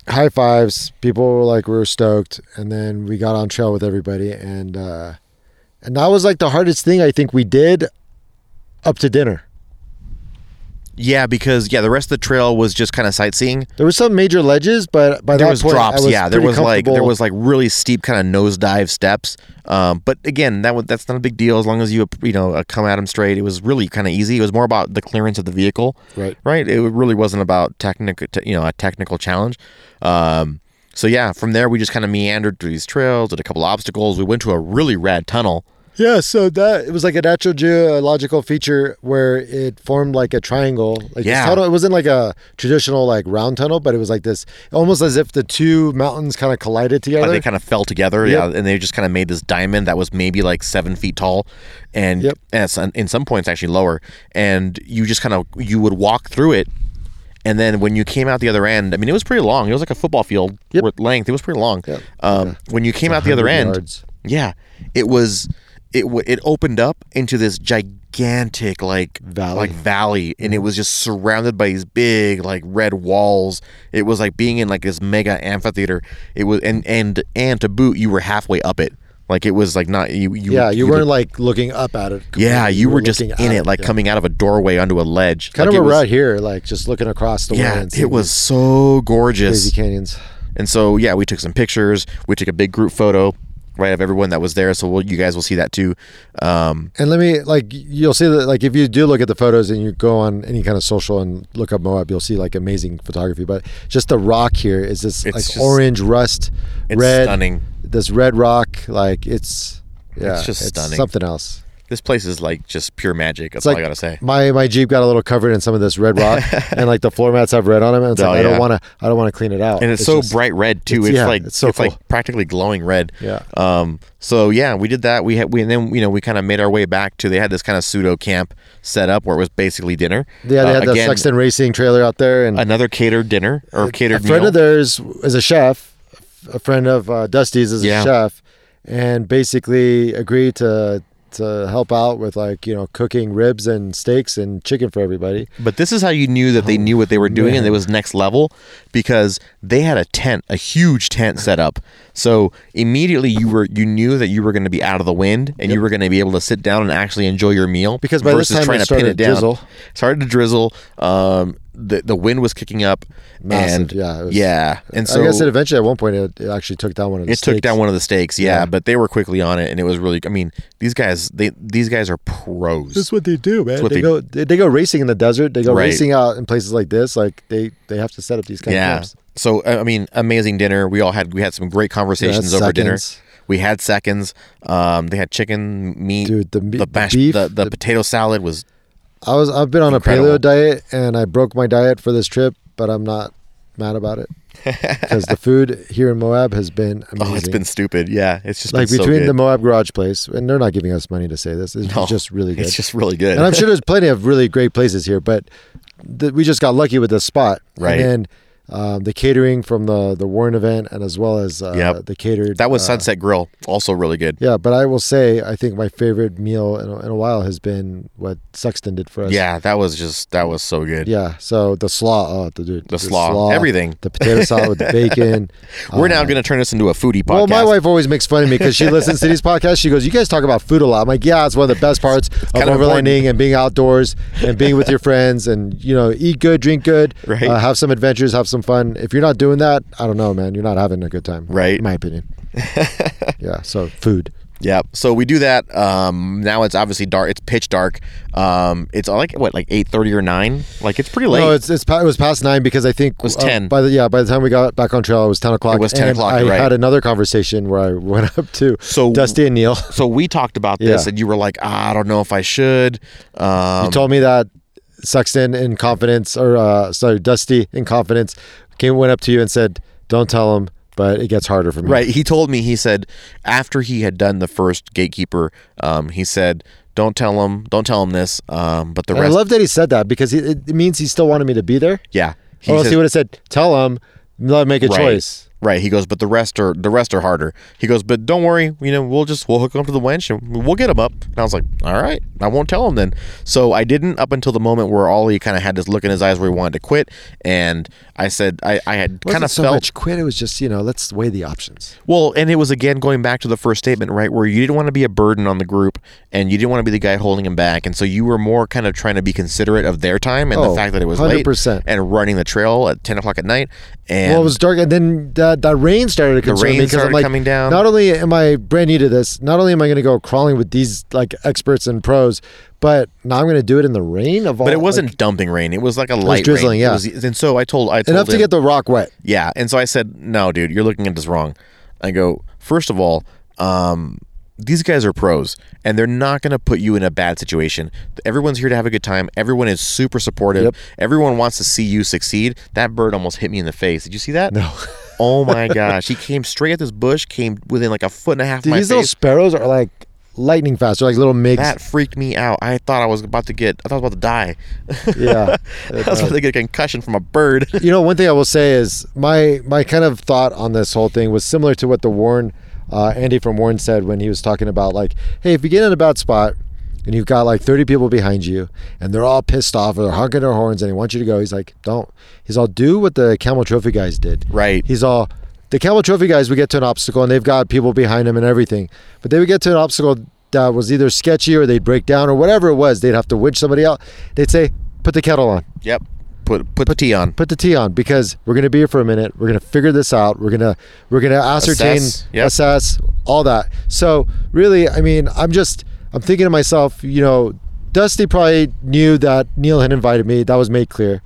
High fives. People were like, we were stoked. And then we got on trail with everybody, and, uh, And that was like the hardest thing I think we did up to dinner. Yeah, because, yeah, the rest of the trail was just kind of sightseeing. There were some major ledges, but by there that was point, drops. I was yeah, there was like there was like really steep kind of nosedive steps. Um, but again, that that's not a big deal as long as you you know come at them straight. It was really kind of easy. It was more about the clearance of the vehicle, right? Right. It really wasn't about technical, you know, a technical challenge. Um, So yeah, from there we just kind of meandered through these trails, did a couple obstacles. We went to a really rad tunnel. Yeah, so that it was like a natural geological feature where it formed like a triangle. Like yeah, this tunnel, it wasn't like a traditional like round tunnel, but it was like this, almost as if the two mountains kind of collided together. Like they kind of fell together, yep. yeah, and they just kind of made this diamond that was maybe like seven feet tall, and yep. and in some points actually lower. And you just kind of you would walk through it. And then when you came out the other end, I mean, it was pretty long. It was like a football field yep. worth length. It was pretty long. Yep. Um, yeah. When you came out the other yards. end, yeah, it was, it w- it opened up into this gigantic like valley. like valley, and it was just surrounded by these big like red walls. It was like being in like this mega amphitheater. It was, and and and to boot, you were halfway up it. Like it was like not you. you yeah, you, you weren't like looking up at it. Yeah, you, you were, were just in it, like yeah. coming out of a doorway onto a ledge. Kind like of we're right here, like just looking across the yeah, land. Yeah, it was so gorgeous. Crazy canyons. And so yeah, we took some pictures. We took a big group photo, right, of everyone that was there. So we'll, you guys will see that too. Um, and let me like you'll see that like if you do look at the photos and you go on any kind of social and look up Moab, you'll see like amazing photography. But just the rock here is this like just, orange rust, it's red, stunning. this Red Rock, like it's yeah, it's just it's stunning. Something else. This place is like just pure magic. That's it's all like I gotta say. My my Jeep got a little covered in some of this red rock, and like the floor mats have red on them. And it's oh, like, yeah. I don't want to. I don't want to clean it out. And it's, it's so just, bright red too. It's, it's yeah, like it's, so it's cool. Like practically glowing red. Yeah. Um. So yeah, we did that. We had we and then you know we kind of made our way back to. They had this kind of pseudo camp set up where it was basically dinner. Yeah, they had uh, again, the Sexton Racing trailer out there, and another catered dinner or catered. A friend meal. of theirs is a chef. A friend of uh, Dusty's is yeah. a chef, and basically agreed to. to help out with like, you know, cooking ribs and steaks and chicken for everybody. But this is how you knew that they knew what they were doing, man. And it was next level because they had a tent, a huge tent set up. So immediately you were, you knew that you were going to be out of the wind and yep. you were going to be able to sit down and actually enjoy your meal. Because by this time trying it to started pin it down. drizzle. Started to drizzle. Um, the the wind was kicking up. Massive, and yeah. Was, yeah. And so I guess it eventually at one point it, it actually took down one of the it steaks. It took down one of the steaks, yeah, yeah. But they were quickly on it and it was really, I mean, these guys, they these guys are pros. That's what they do, man. They, they go they, they go racing in the desert. They go right. racing out in places like this. Like they, they have to set up these kind yeah. of camps. So, I mean, amazing dinner. We all had, we had some great conversations yeah, over seconds. dinner. We had seconds. Um, they had chicken, meat, Dude, the, the, mashed, beef, the, the, the potato salad was I was, I've been on incredible. a paleo diet and I broke my diet for this trip, but I'm not mad about it because the food here in Moab has been amazing. Oh, it's been stupid. Yeah. It's just like been between so good. the Moab Garage place, and they're not giving us money to say this. It's no, just really good. It's just really good. And I'm sure there's plenty of really great places here, but th- we just got lucky with this spot. Right. And then, um, the catering from the, the Warn event and as well as, uh, yep. the catered. That was uh, Sunset Grill. Also really good. Yeah. But I will say, I think my favorite meal in a, in a while has been what Sexton did for us. Yeah. That was just, that was so good. Yeah. So the slaw, oh, the dude, the, the slaw, slaw, everything, the potato salad with the bacon. We're uh, now going to turn this into a foodie podcast. Well, my wife always makes fun of me because she listens to these podcasts. She goes, you guys talk about food a lot. I'm like, yeah, it's one of the best parts it's, it's of overlanding and being outdoors and being with your friends and, you know, eat good, drink good, right. uh, have some adventures, have some fun. If you're not doing that, I don't know, man, you're not having a good time, right? In my opinion. Yeah. So food. Yeah. So we do that. Um, now it's obviously dark. It's pitch dark. Um, it's like what, like eight thirty or nine? Like it's pretty late. No, it's, it's it was past nine because I think it was ten. Uh, by the yeah, by the time we got back on trail, it was ten o'clock. It was ten and o'clock. I right. had another conversation where I went up to so, Dusty and Neil. So we talked about this, yeah. and you were like, ah, I don't know if I should. Um, you told me that. Sexton in confidence, or uh, sorry, Dusty in confidence, came went up to you and said, "Don't tell him, but it gets harder for me." Right. He told me. He said after he had done the first gatekeeper, um, he said, "Don't tell him. Don't tell him this." Um, but the and rest. I love that he said that because he, it means he still wanted me to be there. Yeah. He or else says, he would have said, "Tell him, let him make a right. choice." Right. He goes, but the rest are the rest are harder. He goes, but don't worry, you know, we'll just we'll hook him up to the winch and we'll get him up. And I was like, all right, I won't tell him then. So I didn't up until the moment where Ollie kind of had this look in his eyes where he wanted to quit, and I said I, I had kind of so felt much quit. It was just, you know, let's weigh the options. Well, and it was again going back to the first statement, right, where you didn't want to be a burden on the group, and you didn't want to be the guy holding him back, and so you were more kind of trying to be considerate of their time and oh, the fact that it was one hundred percent. Late and running the trail at ten o'clock at night. And well, it was dark, and then. The, the rain started to concern me because I'm like, coming down. Not only am I brand new to this, not only am I going to go crawling with these like experts and pros, but now I'm going to do it in the rain of all. But it wasn't like, dumping rain. It was like a light it was drizzling, rain. Yeah. It was, and so I told, I told enough him, to get the rock wet. Yeah. And so I said, no, dude, you're looking at this wrong. I go, first of all, um, these guys are pros, and they're not going to put you in a bad situation. Everyone's here to have a good time. Everyone is super supportive. Yep. Everyone wants to see you succeed. That bird almost hit me in the face. Did you see that? No. Oh my gosh. He came straight at this bush, came within like a foot and a half Dude, of my these face. These little sparrows are like lightning fast. They're like little MiGs. That freaked me out. I thought I was about to get, I thought I was about to die. Yeah. I was about to get a concussion from a bird. You know, one thing I will say is my, my kind of thought on this whole thing was similar to what the Warn, uh, Andy from Warn said when he was talking about like, hey, if you get in a bad spot and you've got like thirty people behind you and they're all pissed off or they're honking their horns and they want you to go, he's like, don't. He's all, do what the Camel Trophy guys did. Right. He's all, the Camel Trophy guys would get to an obstacle and they've got people behind them and everything, but they would get to an obstacle that was either sketchy or they'd break down or whatever it was. They'd have to winch somebody out. They'd say, put the kettle on. Yep. Put, put put the tea on. Put the tea on because we're gonna be here for a minute. We're gonna figure this out. We're gonna we're gonna ascertain, assess, yep. assess all that. So really, I mean, I'm just I'm thinking to myself, you know, Dusty probably knew that Neil had invited me. That was made clear.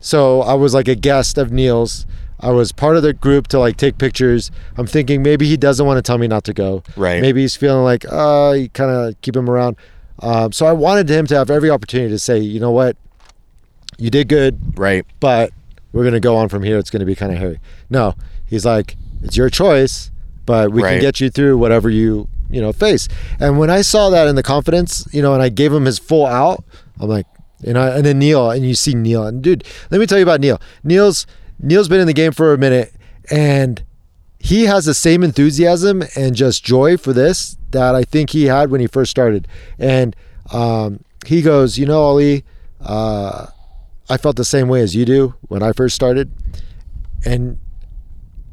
So I was like a guest of Neil's. I was part of the group to like take pictures. I'm thinking maybe he doesn't want to tell me not to go. Right. Maybe he's feeling like, uh, you kind of keep him around. Um, so I wanted him to have every opportunity to say, you know what, you did good. Right. But we're going to go on from here. It's going to be kind of hairy. No, he's like, it's your choice, but we right. can get you through whatever you, you know, face. And when I saw that in the confidence, you know, and I gave him his full out, I'm like, you know, and then Neil, and you see Neil, and dude, let me tell you about Neil. Neil's, Neil's been in the game for a minute, and he has the same enthusiasm and just joy for this that I think he had when he first started. And um, he goes, you know, Ollie, uh, I felt the same way as you do when I first started, and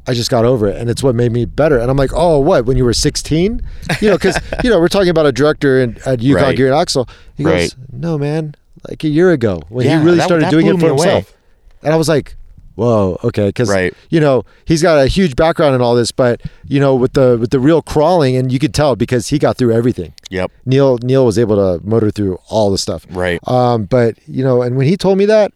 I just got over it, and it's what made me better. And I'm like, oh, what, when you were sixteen? You know, because, you know, we're talking about a director in, at Yukon right. Gear and Axle. He right. goes, no, man, like a year ago when yeah, he really that, started that doing it for himself. Away. And I was like, whoa, okay, because right. you know, he's got a huge background in all this, but you know, with the with the real crawling, and you could tell because he got through everything. Yep. Neil Neil was able to motor through all the stuff. Right. Um, but you know, and when he told me that,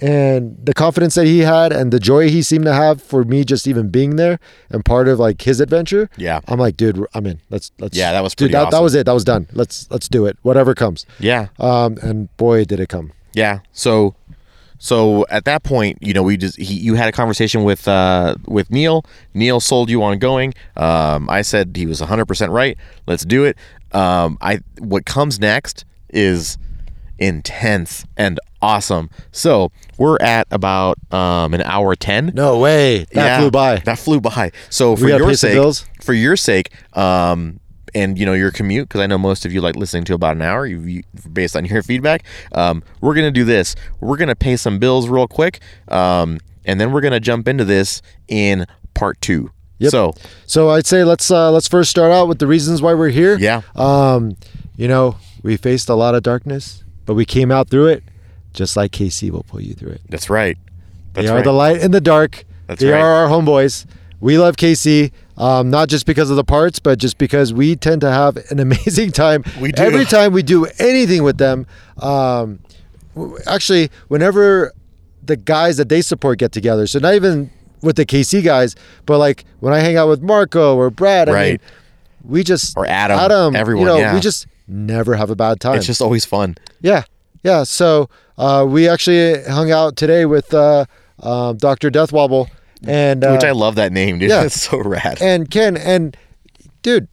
and the confidence that he had, and the joy he seemed to have for me just even being there and part of like his adventure. Yeah. I'm like, dude, I'm in. Let's let's. Yeah, that was pretty dude, that, awesome. That was it. That was done. Let's let's do it. Whatever comes. Yeah. Um, and boy, did it come. Yeah. So. So at that point, you know, we just he, you had a conversation with uh, with Neil. Neil sold you on going. Um, I said he was one hundred percent right. Let's do it. Um, I what comes next is intense and awesome. So we're at about um, an hour ten. No way. That yeah, flew by. That flew by. So for your sake, for your sake, um, and you know your commute, because I know most of you like listening to about an hour. You, you based on your feedback, um, we're gonna do this. We're gonna pay some bills real quick, um, and then we're gonna jump into this in part two. Yep. So, so I'd say let's uh, let's first start out with the reasons why we're here. Yeah. Um, you know, we faced a lot of darkness, but we came out through it, just like K C will pull you through it. That's right. That's they are right. the light in the dark. That's they right. They are our homeboys. We love K C. Um, not just because of the parts, but just because we tend to have an amazing time. We do. Every time we do anything with them. Um, actually, whenever the guys that they support get together, so not even with the K C guys, but like when I hang out with Marco or Brad, right. I mean, we just or Adam, Adam everyone, you know, yeah. we just never have a bad time. It's just always fun. Yeah, yeah. So uh, we actually hung out today with uh, uh, Doctor Deathwobble. And uh, which I love that name, dude. Yeah. It's so rad. And Ken and dude,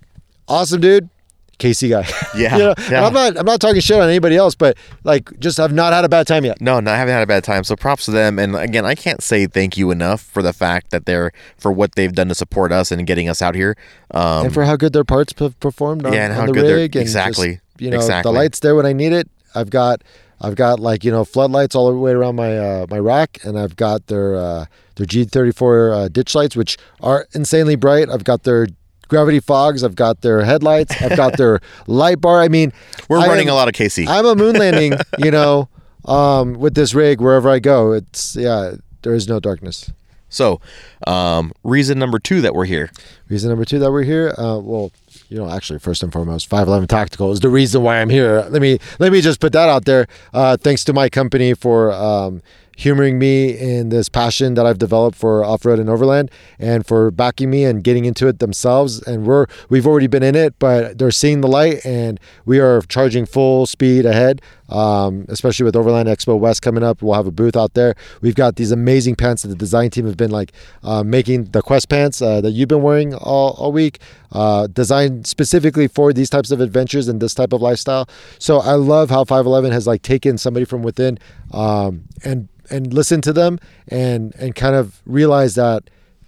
awesome dude, K C guy. Yeah, you know? yeah. I'm not. I'm not talking shit on anybody else, but like, just I've not had a bad time yet. No, no, I haven't had a bad time. So props to them. And again, I can't say thank you enough for the fact that they're for what they've done to support us and getting us out here, um, and for how good their parts have performed. On, yeah, and how on the good rig they're exactly. And just, you know, exactly. The lights there when I need it. I've got. I've got like, you know, floodlights all the way around my uh, my rack, and I've got their uh, their G thirty-four uh, ditch lights, which are insanely bright. I've got their gravity fogs. I've got their headlights. I've got their light bar. I mean, we're I running am, a lot of K C. I'm a moon landing, you know, um, with this rig wherever I go. It's yeah, there is no darkness. So, um, reason number two that we're here. Reason number two that we're here. Uh, well. You know, actually, first and foremost, five eleven Tactical is the reason why I'm here. Let me let me just put that out there. Uh, thanks to my company for um, humoring me in this passion that I've developed for off-road and overland, and for backing me and getting into it themselves. And we're we've already been in it, but they're seeing the light, and we are charging full speed ahead. Um, especially with Overland Expo West coming up, we'll have a booth out there. We've got these amazing pants that the design team have been like uh, making, the Quest pants uh, that you've been wearing all, all week, uh, designed specifically for these types of adventures and this type of lifestyle. So I love how five eleven has like taken somebody from within um, and and listened to them and and kind of realized that,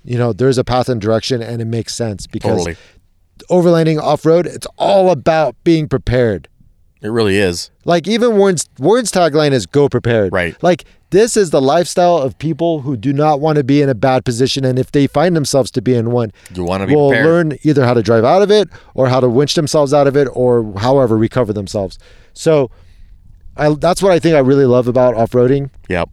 you know, there's a path and direction, and it makes sense because totally. Overlanding off-road, it's all about being prepared. It really is. Like, even Warren's, Warren's tagline is go prepared. Right. Like, this is the lifestyle of people who do not want to be in a bad position. And if they find themselves to be in one, you want to be will prepared. Learn either how to drive out of it or how to winch themselves out of it or however recover themselves. So I, that's what I think I really love about off-roading. Yep.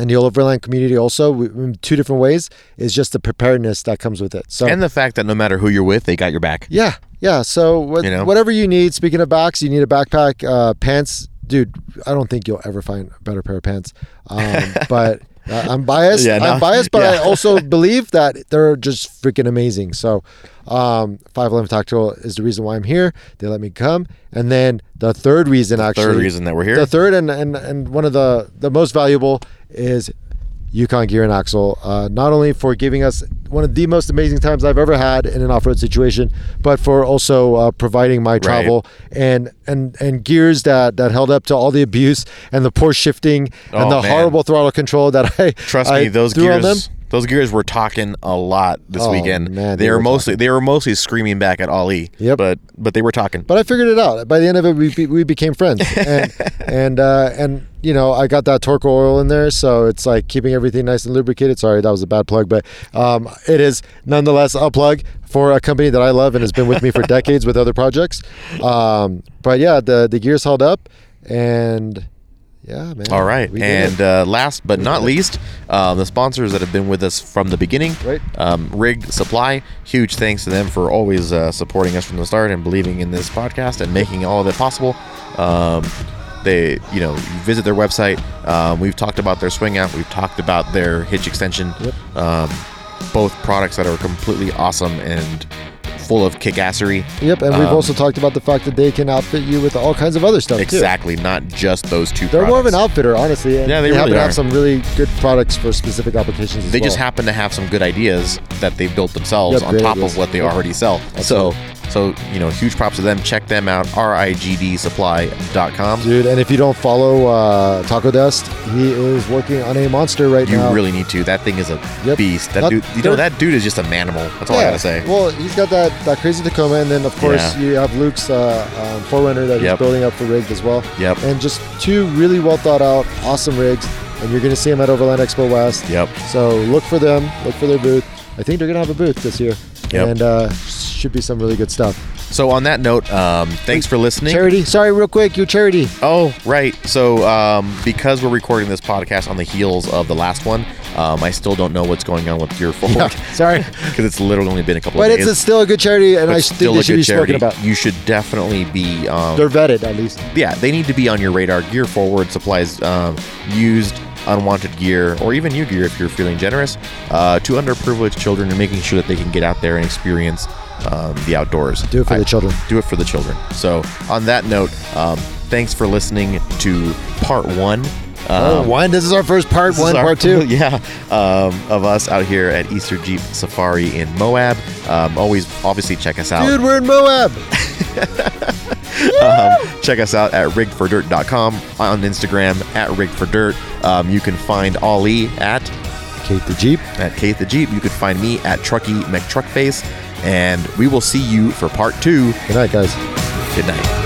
And the overland community also, in two different ways, is just the preparedness that comes with it. So and the fact that no matter who you're with, they got your back. Yeah, yeah. So what, you know? Whatever you need. Speaking of backs, you need a backpack, uh, pants, dude. I don't think you'll ever find a better pair of pants. Um, but Uh, I'm biased. Yeah, no. I'm biased, but yeah. I also believe that they're just freaking amazing. So um, five eleven Tactical is the reason why I'm here. They let me come. And then the third reason, the actually. third reason that we're here. The third and, and, and one of the, the most valuable is Yukon Gear and Axle, uh, not only for giving us one of the most amazing times I've ever had in an off-road situation, but for also uh, providing my travel right. and and and gears that that held up to all the abuse and the poor shifting and oh, the man. horrible throttle control that I trust I me those threw gears on them. Those gears were talking a lot this oh, weekend. Man, they, they were, were mostly talking. they were mostly screaming back at Ollie. Yep. But but they were talking. But I figured it out. By the end of it, we be, we became friends. And and uh, and you know, I got that Torco oil in there, so it's like keeping everything nice and lubricated. Sorry, that was a bad plug, but um, it is nonetheless a plug for a company that I love and has been with me for decades with other projects. Um, but yeah, the the gears held up, and. Yeah, man. All right. And uh, last but not least, uh, the sponsors that have been with us from the beginning, right. um, Rigged Supply. Huge thanks to them for always uh, supporting us from the start and believing in this podcast and making all of it possible. Um, they, you know, visit their website. Um, we've talked about their swing out. We've talked about their hitch extension. Yep. Um, both products that are completely awesome and full of kick-assery. Yep, and we've um, also talked about the fact that they can outfit you with all kinds of other stuff, exactly, too. Exactly, not just those two They're products. More of an outfitter, honestly. And yeah, they, they really happen are. to have some really good products for specific applications as They well. just happen to have some good ideas that they've built themselves yep, on top ideas. of what they yep. already sell. Absolutely. So, so you know, huge props to them. Check them out, rigd supply dot com. Dude, and if you don't follow uh, Taco Dust, he is working on a monster right you now. You really need to. That thing is a yep. beast. That not, dude, you know, that dude is just a manimal. That's all yeah, I gotta say. Well, he's got that That crazy Tacoma, and then of course yeah. you have Luke's uh, um, four runner that he's yep. building up for Rigged as well. Yep. And just two really well thought out, awesome rigs, and you're going to see them at Overland Expo West. Yep. So look for them, look for their booth. I think they're going to have a booth this year, yep. and uh, should be some really good stuff. So on that note, um, thanks for listening. Charity, sorry, real quick, your charity. Oh, right. So um, because we're recording this podcast on the heels of the last one, um, I still don't know what's going on with Gear Forward. Yeah, sorry, because it's literally only been a couple. But of days. But it's still a good charity, and I think they should be charity. spoken about. You should definitely be. Um, They're vetted, at least. Yeah, they need to be on your radar. Gear Forward supplies um, used, unwanted gear, or even new gear if you're feeling generous, uh, to underprivileged children, and making sure that they can get out there and experience. Um, the outdoors. Do it for I, the children. Do it for the children. So on that note, um, thanks for listening to part one. Um, oh, one. This is our first part one, our, part two. Yeah. Um, of us out here at Easter Jeep Safari in Moab. Um, always, obviously, check us out. Dude, we're in Moab. um, check us out at rigged for dirt dot com, on Instagram at rigged for dirt. Um, you can find Ollie at Kate the Jeep. At Kate the Jeep. You can find me at Trucky McTruckface. And we will see you for part two. Good night, guys. Good night.